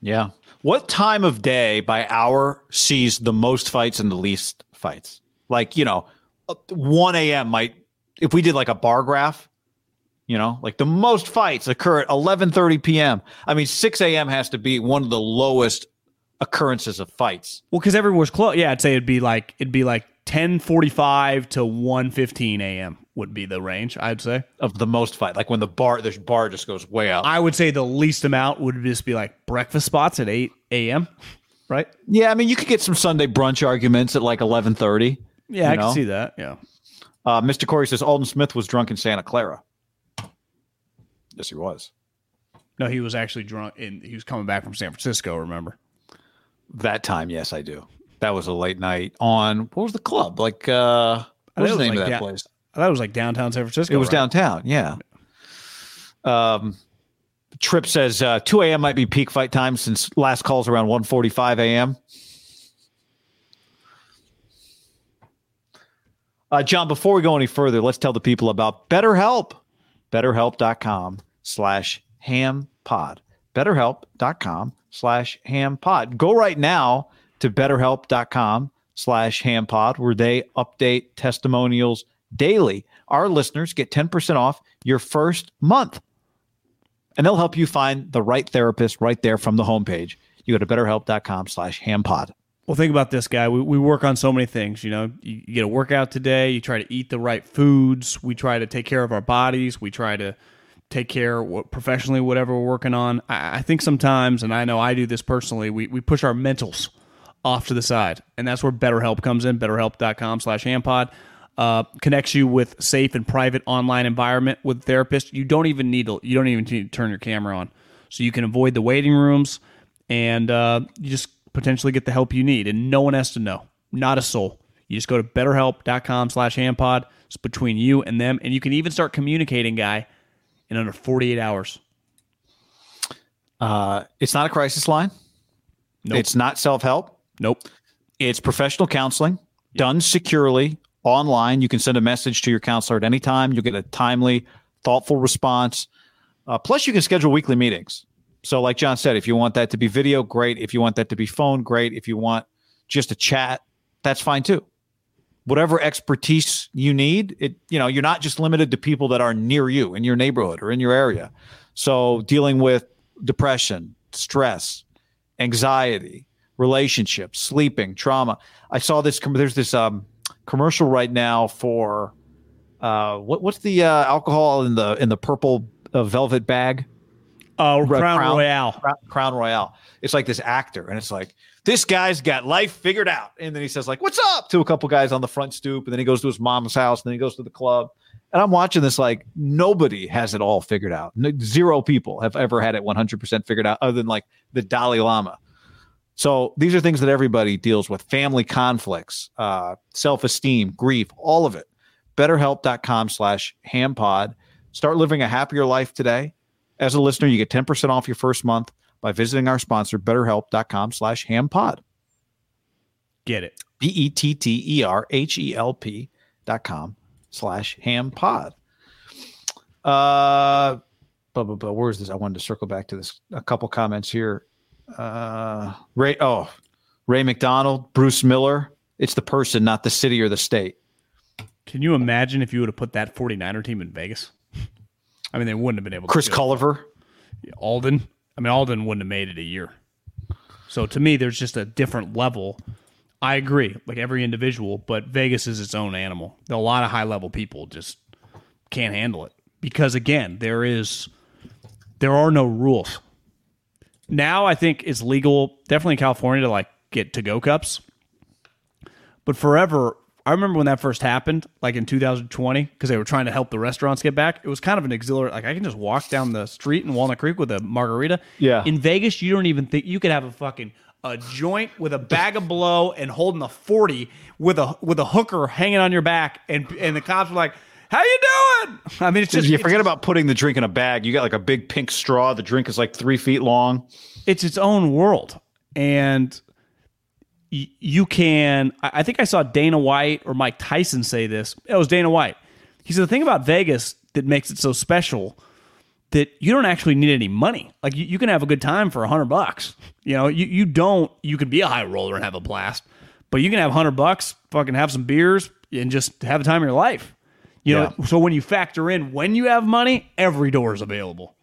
Yeah. What time of day by hour sees the most fights and the least fights? Like, you know, 1 a.m. might, if we did like a bar graph, you know, like the most fights occur at 11:30 p.m. I mean, 6 a.m. has to be one of the lowest occurrences of fights. Well, because everywhere's close. Yeah, I'd say it'd be like 10:45 to 1:15 a.m. would be the range, I'd say. Of the most fight, like when the bar just goes way out. I would say the least amount would just be like breakfast spots at 8 a.m., right? Yeah, I mean, you could get some Sunday brunch arguments at like 11:30. Yeah, I can see that, yeah. Mr. Corey says, Alden Smith was drunk in Santa Clara. Yes, he was. No, he was actually drunk, and he was coming back from San Francisco, remember? That time, yes, I do. That was a late night on, what was the club? Like, what was the name of that place? That was like downtown San Francisco. It was downtown, yeah. Tripp says 2 a.m. might be peak fight time since last call's around 1:45 a.m. John, before we go any further, let's tell the people about BetterHelp. BetterHelp.com/hampod. BetterHelp.com/hampod. Go right now to BetterHelp.com/hampod, where they update testimonials daily. Our listeners get 10% off your first month, and they'll help you find the right therapist right there from the homepage. You go to BetterHelp.com/hampod. Well, think about this, guy. We work on so many things, you know. You get a workout today. You try to eat the right foods. We try to take care of our bodies. We try to take care professionally, whatever we're working on. I think sometimes, and I know I do this personally, we push our mentals off to the side, and that's where BetterHelp comes in. BetterHelp.com/hampod. Connects you with safe and private online environment with therapists. You don't even need to turn your camera on, so you can avoid the waiting rooms, and you just potentially get the help you need, and no one has to know, not a soul. You just go to BetterHelp.com/hampod. It's between you and them, and you can even start communicating, guy, in under 48 hours. It's not a crisis line. Nope. It's not self-help. Nope. It's professional counseling done securely. Online, you can send a message to your counselor at any time. You'll get a timely, thoughtful response. Plus, you can schedule weekly meetings. So like John said, if you want that to be video, great. If you want that to be phone, great. If you want just a chat, that's fine too. Whatever expertise you need, you're not just limited to people that are near you in your neighborhood or in your area. So dealing with depression, stress, anxiety, relationships, sleeping, trauma. I saw this, there's this commercial right now for what's the alcohol in the purple velvet bag? Crown Royale. It's like this actor, and it's like, this guy's got life figured out, and then he says like, "What's up?" to a couple guys on the front stoop, and then he goes to his mom's house, and then he goes to the club. And I'm watching this like, nobody has it all figured out. Zero people have ever had it 100% figured out, other than like the Dalai Lama. So these are things that everybody deals with: family conflicts, self-esteem, grief, all of it. BetterHelp.com/hampod. Start living a happier life today. As a listener, you get 10% off your first month by visiting our sponsor, BetterHelp.com/hampod. Get it. BetterHelp.com/hampod. But where is this? I wanted to circle back to this. A couple comments here. Ray McDonald, Bruce Miller. It's the person, not the city or the state. Can you imagine if you would have put that 49er team in Vegas? I mean, they wouldn't have been able to. Chris Culliver. Alden. I mean, Alden wouldn't have made it a year. So to me, there's just a different level. I agree, like every individual, but Vegas is its own animal. A lot of high-level people just can't handle it because, again, there are no rules. Now I think it's legal, definitely in California, to like get to-go cups. But forever, I remember when that first happened, like in 2020, because they were trying to help the restaurants get back. It was kind of an exhilarate. Like, I can just walk down the street in Walnut Creek with a margarita. Yeah. In Vegas, you don't even think you could have a joint with a bag of blow and holding a 40 with a hooker hanging on your back, and the cops were like, "How you doing?" I mean, it's just... You forget about putting the drink in a bag. You got like a big pink straw. The drink is like 3 feet long. It's its own world. And you can... I think I saw Dana White or Mike Tyson say this. It was Dana White. He said, the thing about Vegas that makes it so special that you don't actually need any money. Like, you can have a good time for $100. You know, you don't... You could be a high roller and have a blast, but you can have $100, fucking have some beers, and just have the time of your life. You know, yeah. So when you factor in when you have money, every door is available.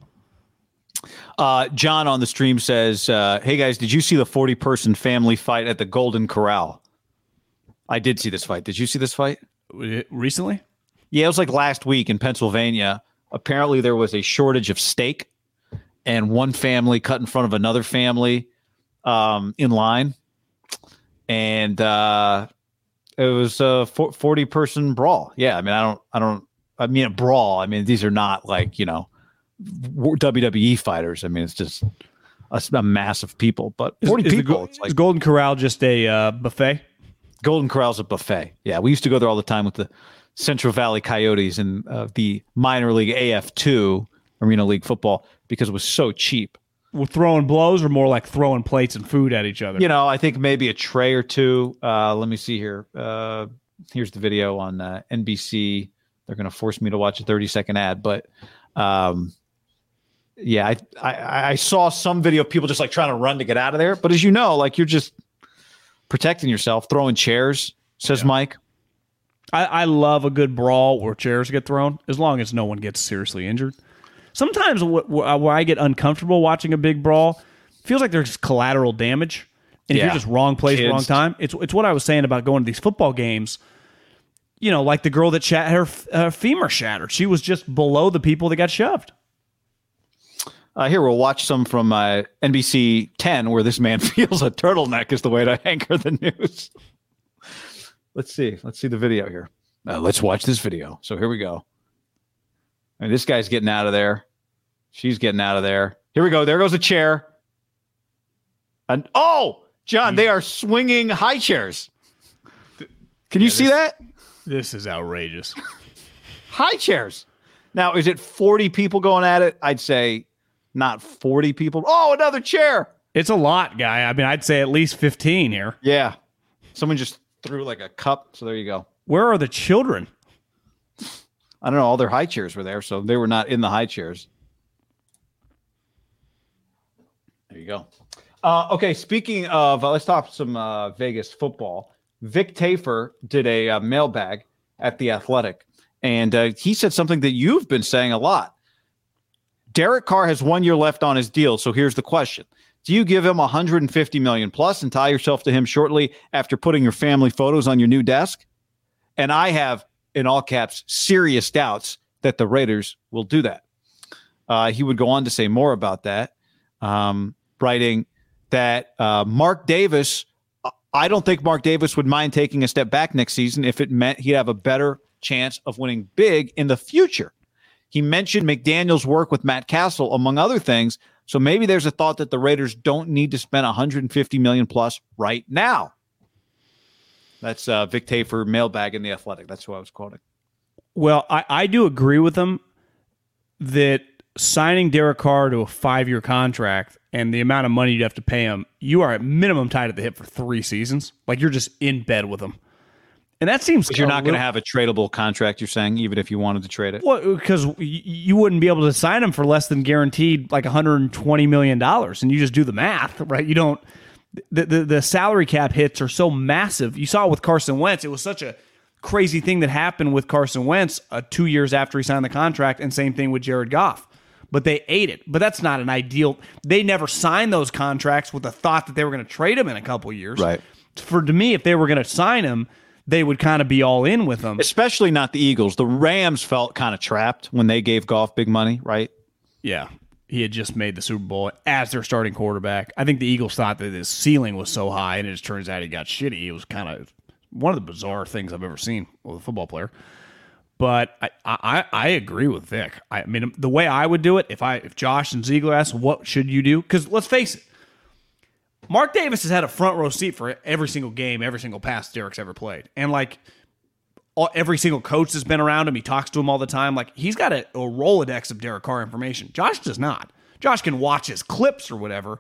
John on the stream says, "Hey guys, did you see the 40-person family fight at the Golden Corral?" I did see this fight. Did you see this fight recently? Yeah, it was like last week in Pennsylvania. Apparently there was a shortage of steak and one family cut in front of another family in line. And it was a 40-person brawl. Yeah, I mean, I mean, a brawl. I mean, these are not like, you know, WWE fighters. I mean, it's just a mass of people. But 40 people. It's like, is Golden Corral just a buffet? Golden Corral's a buffet. Yeah, we used to go there all the time with the Central Valley Coyotes in the minor league AF2 Arena League football because it was so cheap. We're throwing blows or more like throwing plates and food at each other? You know, I think maybe a tray or two. Let me see here. Here's the video on NBC. They're going to force me to watch a 30-second ad, but yeah, I saw some video of people just like trying to run to get out of there. But as you know, like you're just protecting yourself, throwing chairs, says yeah. Mike. I love a good brawl where chairs get thrown, as long as no one gets seriously injured. Sometimes where I get uncomfortable watching a big brawl, it feels like there's just collateral damage. And yeah. If you're just wrong place, kids. Wrong time, it's what I was saying about going to these football games. You know, like the girl that her femur shattered. She was just below the people that got shoved. Here, we'll watch some from NBC 10, where this man feels a turtleneck is the way to anchor the news. Let's see the video here. Let's watch this video. So here we go. And this guy's getting out of there. She's getting out of there. Here we go. There goes a chair. And oh, John, they are swinging high chairs. Can you see that? This is outrageous. High chairs. Now, is it 40 people going at it? I'd say not 40 people. Oh, another chair. It's a lot, guy. I mean, I'd say at least 15 here. Yeah. Someone just threw like a cup, so there you go. Where are the children? I don't know. All their high chairs were there, so they were not in the high chairs. There you go. Okay, speaking of, let's talk some Vegas football. Vic Tafer did a mailbag at The Athletic, and he said something that you've been saying a lot. Derek Carr has 1 year left on his deal, so here's the question. Do you give him $150 million plus and tie yourself to him shortly after putting your family photos on your new desk? And I have, in all caps, serious doubts that the Raiders will do that. He would go on to say more about that, writing that Mark Davis, I don't think Mark Davis would mind taking a step back next season if it meant he'd have a better chance of winning big in the future. He mentioned McDaniel's work with Matt Castle, among other things, so maybe there's a thought that the Raiders don't need to spend $150 million plus right now. That's Vic Tafer, mailbag in The Athletic. That's who I was quoting. Well, I do agree with him that signing Derek Carr to a 5-year contract and the amount of money you'd have to pay him, you are at minimum tied at the hip for 3 seasons. Like, you're just in bed with him. And that seems... Because you're not going to have a tradable contract, you're saying, even if you wanted to trade it? Well, because you wouldn't be able to sign him for less than guaranteed, like $120 million. And you just do the math, right? You don't... The salary cap hits are so massive. You saw it with Carson Wentz. It was such a crazy thing that happened with Carson Wentz 2 years after he signed the contract, and same thing with Jared Goff. But they ate it. But that's not an ideal... They never signed those contracts with the thought that they were going to trade him in a couple years. Right. To me, if they were going to sign him... they would kind of be all in with them. Especially not the Eagles. The Rams felt kind of trapped when they gave Goff big money, right? Yeah. He had just made the Super Bowl as their starting quarterback. I think the Eagles thought that his ceiling was so high, and it just turns out he got shitty. It was kind of one of the bizarre things I've ever seen with a football player. But I agree with Vic. I mean, the way I would do it, if Josh and Ziegler asked, what should you do? Because let's face it, Mark Davis has had a front row seat for every single game, every single pass Derek's ever played. And like every single coach that's been around him, he talks to him all the time. Like he's got a Rolodex of Derek Carr information. Josh does not. Josh can watch his clips or whatever.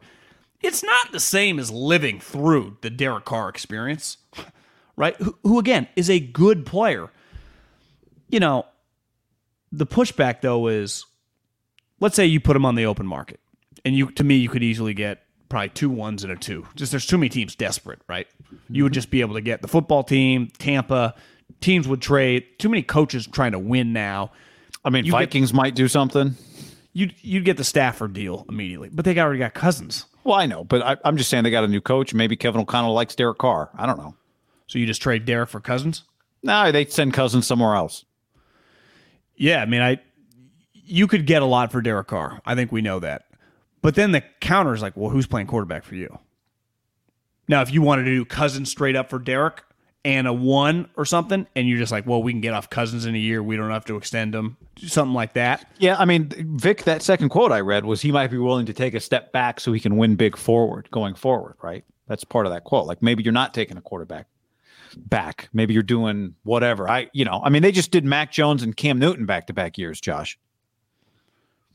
It's not the same as living through the Derek Carr experience, right? Who again, is a good player. You know, the pushback though is, let's say you put him on the open market and you could easily get probably 2 1s and a 2. Just there's too many teams desperate, right? You would just be able to get the football team, Tampa, teams would trade. Too many coaches trying to win now. I mean, Vikings might do something. You'd get the Stafford deal immediately, but they already got Cousins. Well, I know, but I'm just saying they got a new coach. Maybe Kevin O'Connell likes Derek Carr. I don't know. So you just trade Derek for Cousins? No, they send Cousins somewhere else. Yeah, I mean, you could get a lot for Derek Carr. I think we know that. But then the counter is like, well, who's playing quarterback for you? Now, if you wanted to do Cousins straight up for Derek and a one or something, and you're just like, well, we can get off Cousins in a year. We don't have to extend him. Something like that. Yeah, I mean, Vic, that second quote I read was he might be willing to take a step back so he can win big forward going forward, right? That's part of that quote. Like, maybe you're not taking a quarterback back. Maybe you're doing whatever. They just did Mac Jones and Cam Newton back-to-back years, Josh.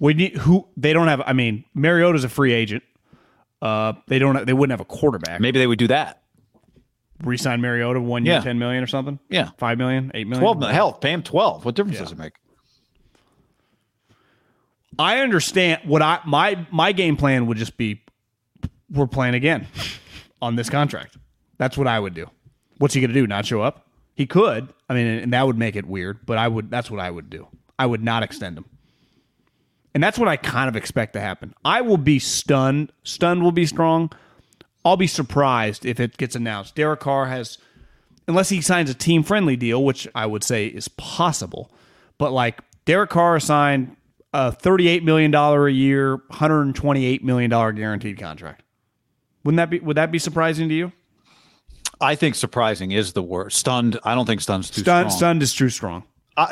Mariota's a free agent. They wouldn't have a quarterback. Maybe they would do that. Resign Mariota 1 year, $10 million or something? Yeah. $5 million, $8 million? $12 million. Hell, pay him $12. What difference does it make? I understand. My game plan would just be, we're playing again on this contract. That's what I would do. What's he going to do? Not show up? He could. I mean, and that would make it weird, but that's what I would do. I would not extend him. And that's what I kind of expect to happen. I will be stunned. Stunned will be strong. I'll be surprised if it gets announced. Derek Carr has, unless he signs a team-friendly deal, which I would say is possible, but like Derek Carr signed a $38 million a year, $128 million guaranteed contract. Would that be surprising to you? I think surprising is the word. Stunned, I don't think stunned's too strong. Stunned is too strong.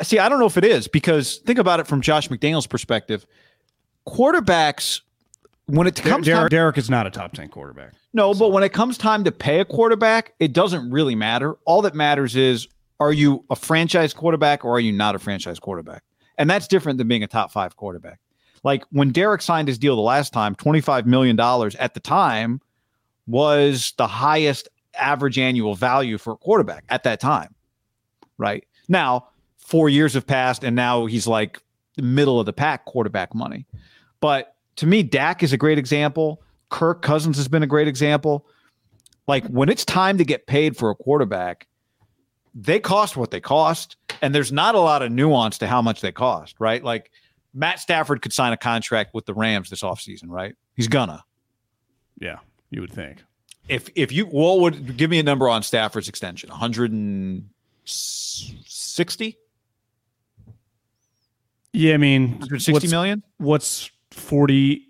See, I don't know if it is, because think about it from Josh McDaniel's perspective. Quarterbacks, when it comes time... Derek is not a top 10 quarterback. No, but when it comes time to pay a quarterback, it doesn't really matter. All that matters is, are you a franchise quarterback or are you not a franchise quarterback? And that's different than being a top 5 quarterback. Like when Derek signed his deal the last time, $25 million at the time was the highest average annual value for a quarterback at that time. Right now, 4 years have passed and now he's like the middle of the pack quarterback money. But to me, Dak is a great example. Kirk Cousins has been a great example. Like when it's time to get paid for a quarterback, they cost what they cost. And there's not a lot of nuance to how much they cost, right? Like Matt Stafford could sign a contract with the Rams this offseason, right? He's gonna. Yeah, you would think. If you would give me a number on Stafford's extension, 160? Yeah, I mean, 160 million? What's 40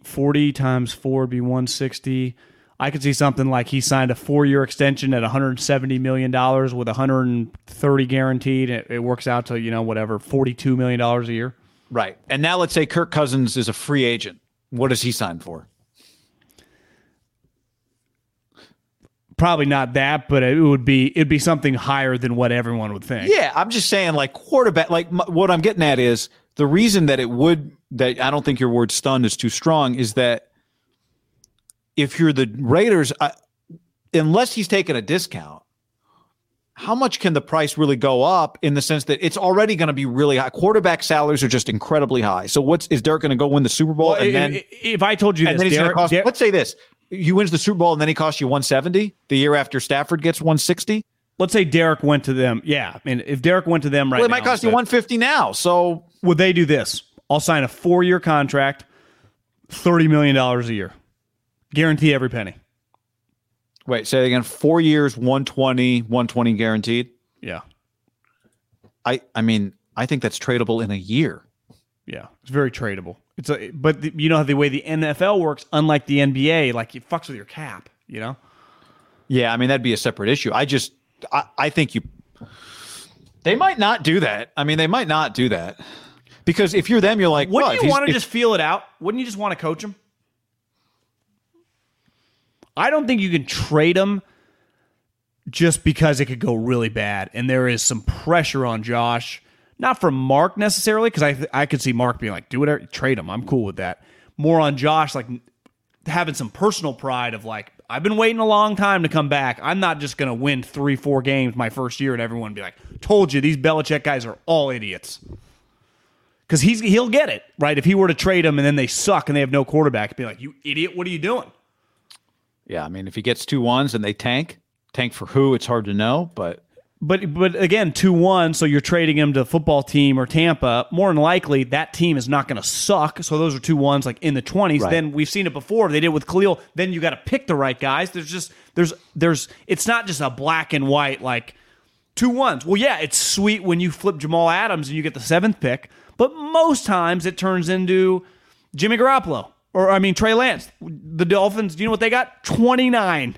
times 4 would be 160. I could see something like he signed a 4-year extension at $170 million with $130 guaranteed. It works out to, whatever, $42 million a year. Right. And now let's say Kirk Cousins is a free agent. What does he sign for? Probably not that, but it'd be something higher than what everyone would think. Yeah, I'm just saying, like quarterback. Like what I'm getting at is the reason that I don't think your word "stunned" is too strong is that if you're the Raiders, unless he's taking a discount, how much can the price really go up? In the sense that it's already going to be really high. Quarterback salaries are just incredibly high. So is Derek going to go win the Super Bowl? Well, if I told you this, let's say this. He wins the Super Bowl and then he costs you 170 the year after Stafford gets 160. Let's say Derek went to them. Yeah. I mean, if Derek went to them right now. Well, it might cost you 150 now. So would they do this? I'll sign a 4-year contract, $30 million a year. Guarantee every penny. Wait, say it again. 4 years, 120 guaranteed. Yeah. I think that's tradable in a year. Yeah. It's very tradable. But you know how the way the NFL works, unlike the NBA, like it fucks with your cap, you know? Yeah, I mean, that'd be a separate issue. I think they might not do that. I mean, they might not do that. Because if you're them, you're like, wouldn't you want to just feel it out? Wouldn't you just want to coach him? I don't think you can trade him just because it could go really bad. And there is some pressure on Josh. Not from Mark necessarily, because I could see Mark being like, do whatever, trade him. I'm cool with that. More on Josh, like having some personal pride of like, I've been waiting a long time to come back. I'm not just going to win 3-4 games my first year and everyone be like, told you, these Belichick guys are all idiots. Because he'll get it, right? If he were to trade him and then they suck and they have no quarterback, be like, you idiot, what are you doing? Yeah, I mean, if he gets 2 1s and they tank for who, it's hard to know, but... But again, 2-1, so you're trading him to football team or Tampa. More than likely, that team is not going to suck. So those are 2-1s like in the 20s. Right. Then we've seen it before. They did with Khalil. Then you got to pick the right guys. It's not just a black and white like 2-1s. Well, yeah, it's sweet when you flip Jamal Adams and you get the 7th pick. But most times it turns into Jimmy Garoppolo. Trey Lance. The Dolphins, you know what they got? 29.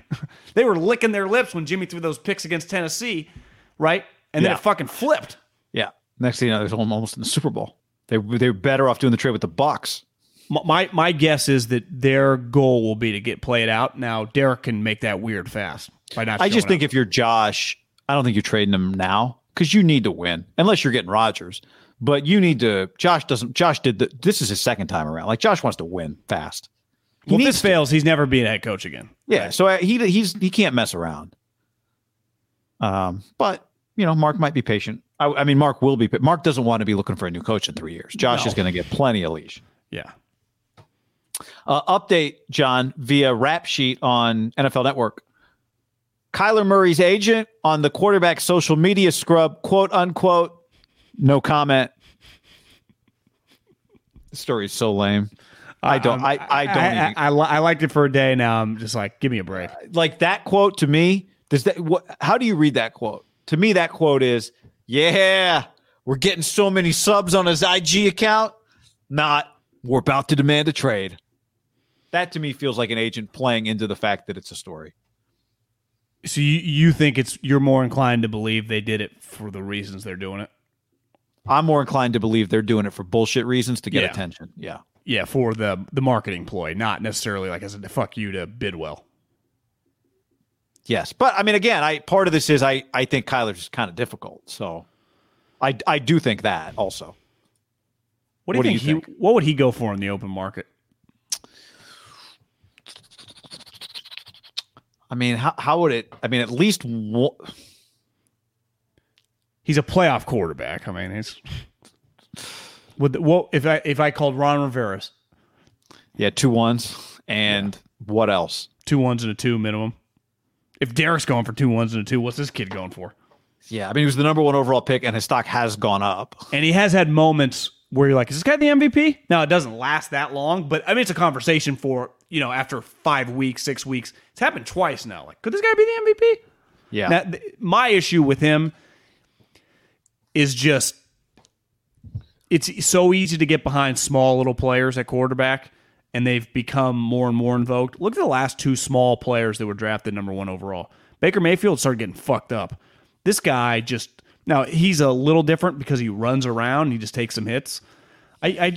They were licking their lips when Jimmy threw those picks against Tennessee, right? And then it fucking flipped. Yeah. Next thing you know, they're almost in the Super Bowl. They're better off doing the trade with the Bucs. My guess is that their goal will be to get played out. Now, Derek can make that weird fast by not. I just think if you're Josh, I don't think you're trading him now because you need to win, unless you're getting Rodgers. But you need to. This is his second time around. Like, Josh wants to win fast. Well, if this fails, he's never being head coach again. Yeah, right? So he can't mess around. But you know, Mark might be patient. Mark will be. Mark doesn't want to be looking for a new coach in 3 years. Josh is going to get plenty of leash. Yeah. Update, John, via Rap Sheet on NFL Network. Kyler Murray's agent on the quarterback social media scrub, quote unquote, no comment. The story is so lame. I liked it for a day. Now I'm just like, give me a break. Like that quote to me, how do you read that quote? To me, that quote is, yeah, we're getting so many subs on his IG account. We're about to demand a trade. That to me feels like an agent playing into the fact that it's a story. So you think you're more inclined to believe they did it for the reasons they're doing it? I'm more inclined to believe they're doing it for bullshit reasons to get attention. Yeah. Yeah, for the marketing ploy, not necessarily like as a fuck you to Bidwell. Yes. But part of this is I think Kyler's just kind of difficult. So I do think that also. What do you think? What would he go for in the open market? How would it? At least one. He's a playoff quarterback. If I called Ron Rivera? Yeah, 2 1s and what else? 2 1s and a 2 minimum. If Derek's going for 2 1s and a 2, what's this kid going for? Yeah, he was the number 1 overall pick, and his stock has gone up, and he has had moments where you're like, is this guy the MVP? Now, it doesn't last that long, but it's a conversation for, after 5 weeks, 6 weeks. It's happened twice now. Like, could this guy be the MVP? Yeah. Now, my issue with him is just it's so easy to get behind small little players at quarterback, and they've become more and more invoked. Look at the last 2 small players that were drafted number 1 overall. Baker Mayfield started getting fucked up. This guy just... Now, he's a little different because he runs around. And he just takes some hits. I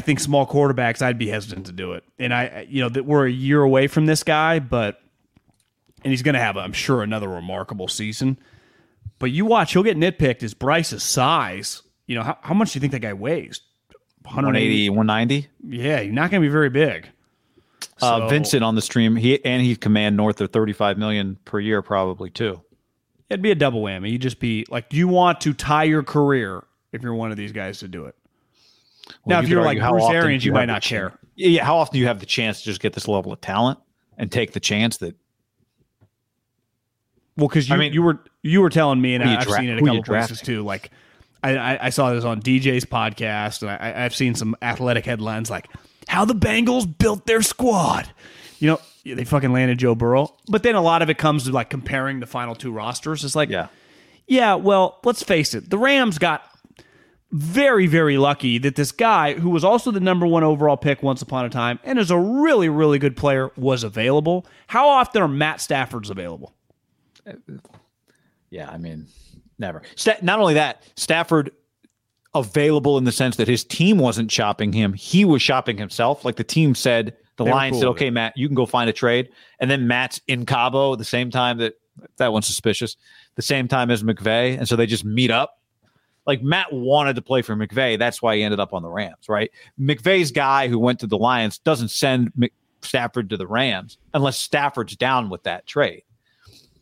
think small quarterbacks, I'd be hesitant to do it. And that we're a year away from this guy, and he's going to have, I'm sure, another remarkable season. But you watch, he'll get nitpicked as Bryce's size. How much do you think that guy weighs? 180, 190? Yeah, you're not going to be very big. Vincent on the stream, he'd command north of $35 million per year probably too. It'd be a double whammy. You'd just be like, you want to tie your career if you're one of these guys to do it. Well, now, if you're like Bruce Arians, you might not care. Yeah, how often do you have the chance to just get this level of talent and take the chance that? Well, because you were telling me, and I've seen it a couple places too. Like, I saw this on DJ's podcast, and I've seen some athletic headlines like how the Bengals built their squad. They fucking landed Joe Burrow. But then a lot of it comes to like comparing the final 2 rosters. It's like, well, let's face it. The Rams got very, very lucky that this guy who was also the number 1 overall pick once upon a time and is a really, really good player was available. How often are Matt Stafford's available? Yeah, never. Not only that, Stafford available in the sense that his team wasn't shopping him. He was shopping himself. Like the team said... The Lions said, okay, Matt, you can go find a trade. And then Matt's in Cabo the same time that one's suspicious, the same time as McVay. And so they just meet up. Like Matt wanted to play for McVay. That's why he ended up on the Rams, right? McVay's guy who went to the Lions doesn't send Stafford to the Rams unless Stafford's down with that trade.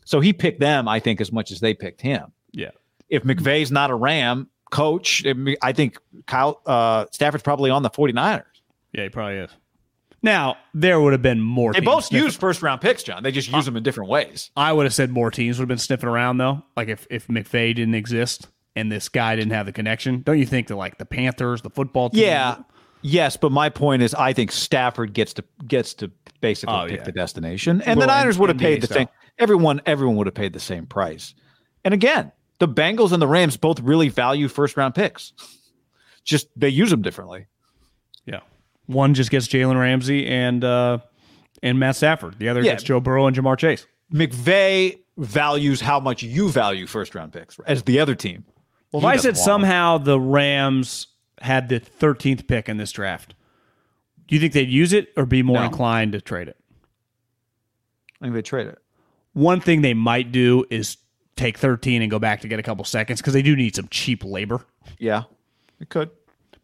So he picked them, I think, as much as they picked him. Yeah. If McVay's not a Ram coach, I think Stafford's probably on the 49ers. Yeah, he probably is. Now, there would have been more teams. They both used first-round picks, John. They just use them in different ways. I would have said more teams would have been sniffing around, though. Like, if McVay didn't exist and this guy didn't have the connection, don't you think that, like, the Panthers, the football team? Yeah. Yes, but my point is I think Stafford gets to basically pick the destination. And the Niners would have paid the same. Everyone would have paid the same price. And again, The Bengals and the Rams both really value first-round picks. Just they use them differently. Yeah. One just gets Jalen Ramsey and Matt Stafford. The other gets Joe Burrow and Jamar Chase. McVay values how much you value first-round picks as the other team. Well, if I said somehow the Rams had the 13th pick in this draft, do you think they'd use it or be more inclined to trade it? I think they trade it. One thing they might do is take 13 and go back to get a couple seconds because they do need some cheap labor. Yeah, it could.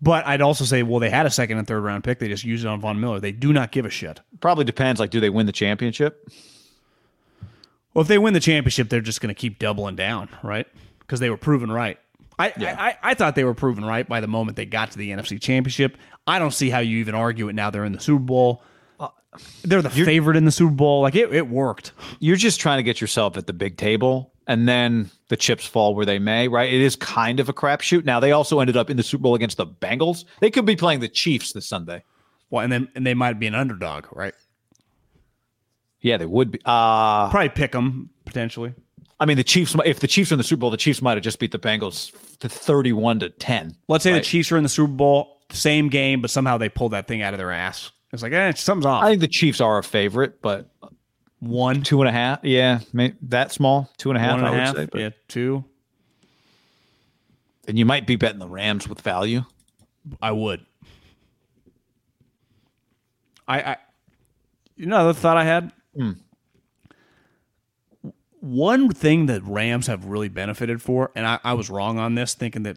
But I'd also say, well, they had a second and third round pick. They just used it on Von Miller. They do not give a shit. Probably depends. Like, do they win the championship? Well, if they win the championship, they're just going to keep doubling down, right? Because they were proven right. I thought they were proven right by the moment they got to the NFC Championship. I don't see how you even argue it now. They're in the Super Bowl. They're the favorite in the Super Bowl. Like, it worked. You're just trying to get yourself at the big table, and then the chips fall where they may, right? It is kind of a crapshoot. Now, they also ended up in the Super Bowl against the Bengals. They could be playing the Chiefs this Sunday. Well, and they might be an underdog, right? Yeah, they would be. Probably pick them, potentially. I mean, the Chiefs. If the Chiefs are in the Super Bowl, the Chiefs might have just beat the Bengals to 31-10. Let's say the Chiefs are in the Super Bowl, same game, but somehow they pull that thing out of their ass. It's like, something's off. I think the Chiefs are a favorite, but 2.5. Yeah, that small, 2.5. 1.5. I would say, yeah, 2. And you might be betting the Rams with value. I would. Another thought I had. One thing that Rams have really benefited for, and I was wrong on this, thinking that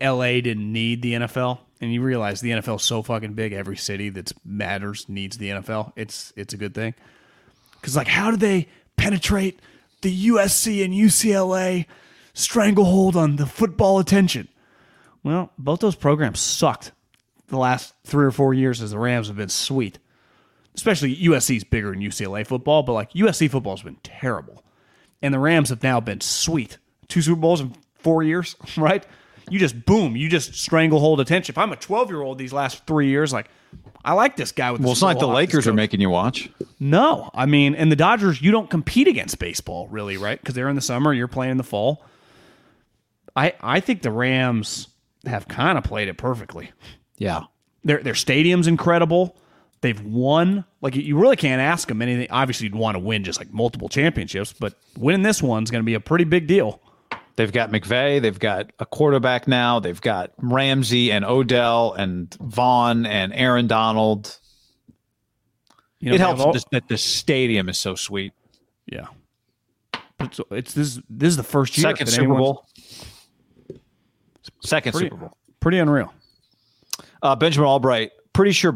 L.A. didn't need the NFL, and you realize the NFL is so fucking big, every city that matters needs the NFL. It's a good thing. Because, like, how do they penetrate the USC and UCLA stranglehold on the football attention? Well, both those programs sucked the last 3 or 4 years as the Rams have been sweet. Especially USC's bigger than UCLA football, but like USC football's been terrible. And the Rams have now been sweet. 2 Super Bowls in 4 years, right? You just boom, you just stranglehold attention. If I'm a 12-year-old these last 3 years, like I like this guy with the Well, it's not like the Lakers are making you watch. No. I mean, and the Dodgers, you don't compete against baseball really, right? Because they're in the summer, you're playing in the fall. I think the Rams have kind of played it perfectly. Yeah. Their stadium's incredible. They've won. Like, you really can't ask them anything. Obviously, you'd want to win just like multiple championships, but winning this one's going to be a pretty big deal. They've got McVay. They've got a quarterback now. They've got Ramsey and Odell and Vaughn and Aaron Donald. You know, it helps that the stadium is so sweet. Yeah. But this is the first year. Second Super Bowl. Super Bowl. Pretty unreal. Benjamin Albright. Pretty sure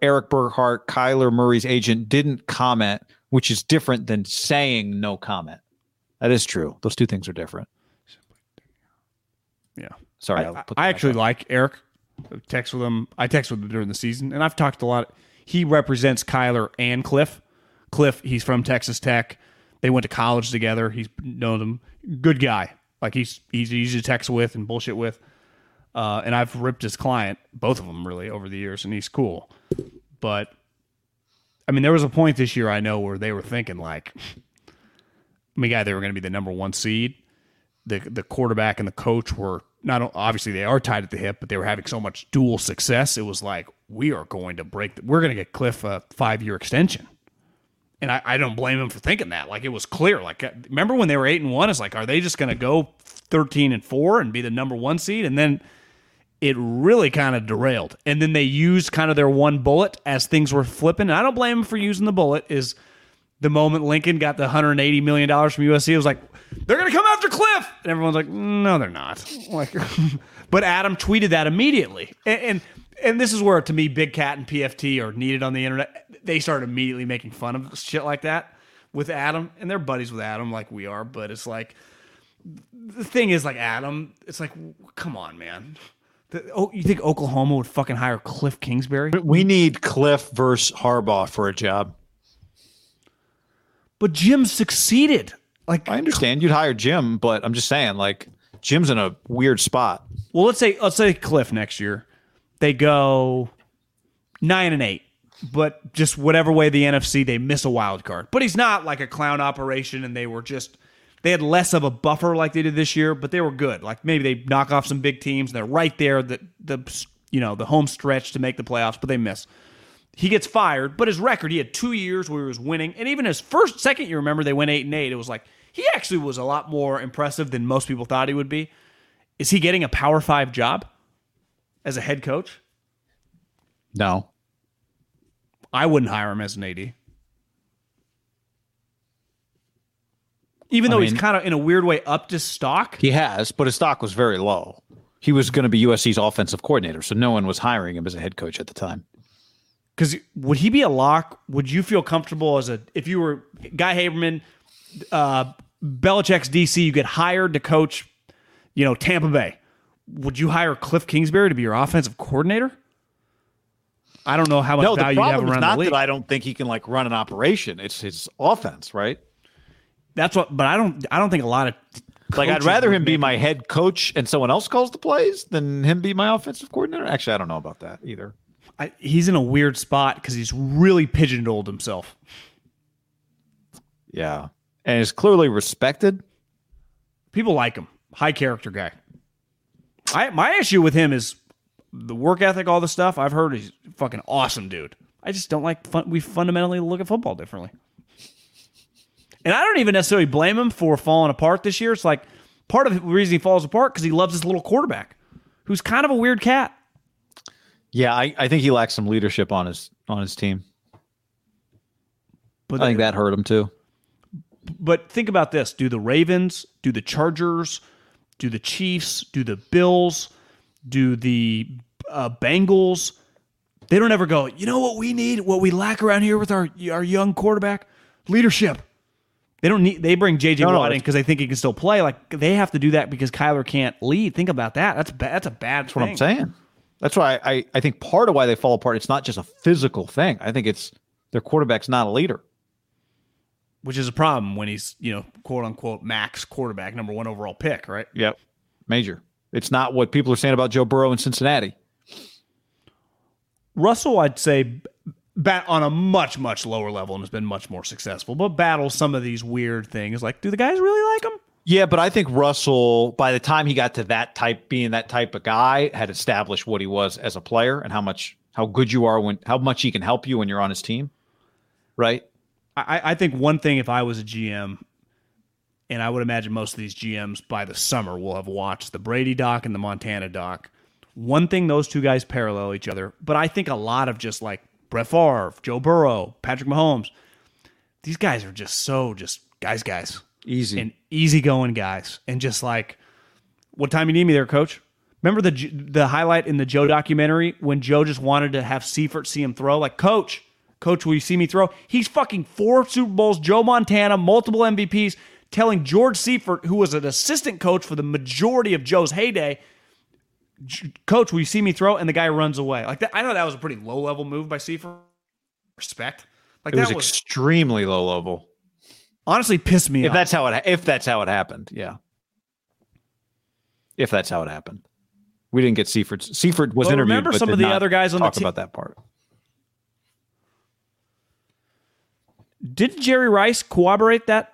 Eric Burkhart, Kyler Murray's agent, didn't comment, which is different than saying no comment. That is true. Those two things are different. Yeah. Sorry. I actually like Eric. I text with him during the season, and I've talked a lot. He represents Kyler and Cliff. Cliff, he's from Texas Tech. They went to college together. He's known him. Good guy. Like, he's easy to text with and bullshit with. And I've ripped his client, both of them really, over the years, and he's cool. But, I mean, there was a point this year I know where they were thinking, like, they were going to be the number 1 seed. The quarterback and the coach were not, obviously they are tied at the hip, but they were having so much dual success. It was like, we are going to we're going to get Cliff a 5-year extension. And I don't blame him for thinking that. Like, it was clear. Like, remember when they were 8-1? It's like, are they just going to go 13-4 and be the number 1 seed? And then it really kind of derailed. And then they used kind of their one bullet as things were flipping. And I don't blame them for using the bullet. Is the moment Lincoln got the $180 million from USC, it was like, they're going to come after Cliff. And everyone's like, no, they're not. Like, but Adam tweeted that immediately. And this is where, to me, Big Cat and PFT are needed on the internet. They start immediately making fun of shit like that with Adam. And they're buddies with Adam like we are. But it's like, the thing is, like, Adam, it's like, come on, man. You think Oklahoma would fucking hire Cliff Kingsbury? We need Cliff versus Harbaugh for a job. But Jim succeeded. Like, I understand you'd hire Jim, but I'm just saying, like, Jim's in a weird spot. Well, let's say Cliff next year, they go 9-8, but just whatever way the NFC, they miss a wild card. But he's not like a clown operation, and they were just They had less of a buffer like they did this year, but they were good. Like maybe they knock off some big teams. They're right there, the home stretch to make the playoffs, but they miss. He gets fired, but his record, he had 2 years where he was winning, and even his second year, remember, they went 8-8. It was like, he actually was a lot more impressive than most people thought he would be. Is he getting a Power 5 job as a head coach? No. I wouldn't hire him as an AD. Even though he's kind of, in a weird way, upped his stock. He has, but his stock was very low. He was going to be USC's offensive coordinator, so no one was hiring him as a head coach at the time. Because would he be a lock? Would you feel comfortable if you were Guy Haberman, Belichick's DC, you get hired to coach, Tampa Bay. Would you hire Cliff Kingsbury to be your offensive coordinator? I don't know how much value you have around the league. No, the problem is not that I don't think he can run an operation. It's his offense, right? That's what. But I don't think a lot of I'd rather him be my head coach and someone else calls the plays than him be my offensive coordinator. Actually, I don't know about that either. He's in a weird spot because he's really pigeonholed himself. Yeah. And is clearly respected. People like him. High character guy. My issue with him is the work ethic, all the stuff. I've heard he's a fucking awesome dude. I just don't like we fundamentally look at football differently. And I don't even necessarily blame him for falling apart this year. It's like part of the reason he falls apart because he loves this little quarterback who's kind of a weird cat. Yeah, I think he lacks some leadership on his team. But I think that hurt him too. But think about this. Do the Ravens, do the Chargers, do the Chiefs, do the Bills, do the Bengals? They don't ever go, you know what we need, what we lack around here with our young quarterback? Leadership. They don't need. They bring J.J. Watt in because they think he can still play. Like they have to do that because Kyler can't lead. Think about that. That's a bad thing. That's what I'm saying. That's why I think part of why they fall apart, it's not just a physical thing. I think it's their quarterback's not a leader. Which is a problem when he's, quote-unquote max quarterback, number one overall pick, right? Yep. Major. It's not what people are saying about Joe Burrow in Cincinnati. Russell, I'd say, on a much, much lower level and has been much more successful, but battles some of these weird things. Like, do the guys really like him? Yeah, but I think Russell, by the time he got to that type, being that type of guy, had established what he was as a player and how good you are how much he can help you when you're on his team, right? I think one thing, if I was a GM, and I would imagine most of these GMs by the summer will have watched the Brady doc and the Montana doc. One thing, those two guys parallel each other, but I think a lot of just like Brett Favre, Joe Burrow, Patrick Mahomes, these guys are just guys. Easy. And easygoing guys. And just like, what time you need me there, coach? Remember the highlight in the Joe documentary when Joe just wanted to have Seifert see him throw? Like, coach, will you see me throw? He's fucking 4 Super Bowls, Joe Montana, multiple MVPs, telling George Seifert, who was an assistant coach for the majority of Joe's heyday, coach, will you see me throw? And the guy runs away. Like that, I thought that was a pretty low-level move by Seifert. Respect. Like it was extremely low-level. Honestly, pissed me off. If that's how it happened, yeah. If that's how it happened, we didn't get Seifert. Seifert was interviewed. Remember some of the other guys on the team. Talk about that part. Did Jerry Rice corroborate that?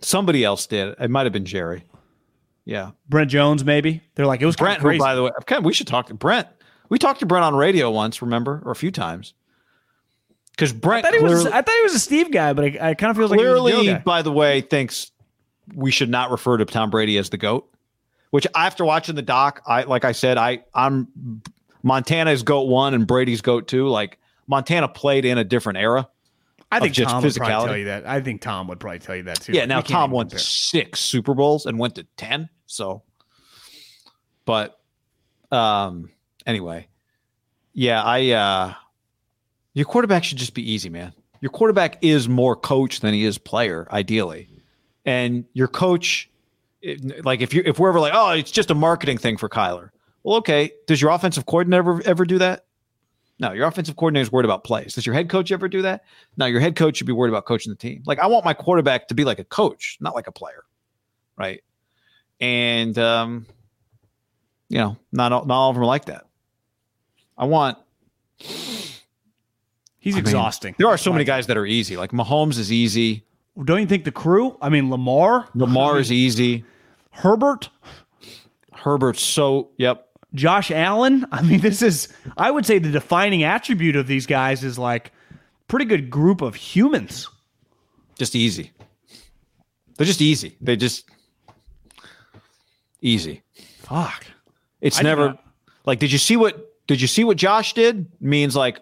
Somebody else did. It might have been Jerry. Yeah, Brent Jones, maybe. They're like, it was Brent. Who, by the way, we should talk to Brent. We talked to Brent on radio once, remember, or a few times. Because Brent, I thought he was a Steve guy, but I kind of feel like clearly, by the way, thinks we should not refer to Tom Brady as the GOAT. Which after watching the doc, I'm Montana's GOAT 1 and Brady's GOAT 2. Like Montana played in a different era. I think Tom would probably tell you that. I think Tom would probably tell you that too. Yeah. Now Tom won 6 Super Bowls and went to 10. So, but anyway, yeah, your quarterback should just be easy, man. Your quarterback is more coach than he is player, ideally. And your coach, if we're ever like, oh, it's just a marketing thing for Kyler. Well, okay. Does your offensive coordinator ever do that? No, your offensive coordinator is worried about plays. Does your head coach ever do that? No, your head coach should be worried about coaching the team. Like, I want my quarterback to be like a coach, not like a player, right? And, not all of them are like that. He's exhausting. There are so many guys that are easy. Like Mahomes is easy. Don't you think the crew? I mean, Lamar. Lamar is easy. Herbert. Herbert's so, yep. Josh Allen. I mean, this is, I would say the defining attribute of these guys is like pretty good group of humans. Just easy. They're just easy. They just easy. Fuck. It's never like, did you see what Josh did? Means like,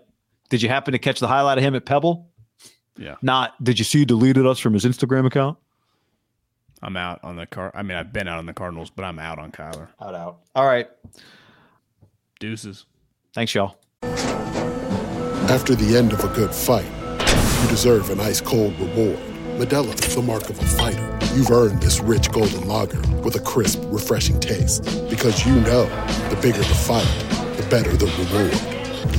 did you happen to catch the highlight of him at Pebble? Yeah. Not, did you see he deleted us from his Instagram account? I'm out on the I mean, I've been out on the Cardinals, but I'm out on Kyler. Out. All right. Deuces. Thanks, y'all. After the end of a good fight, you deserve an ice-cold reward. Modelo is the mark of a fighter. You've earned this rich golden lager with a crisp, refreshing taste. Because you know, the bigger the fight, the better the reward.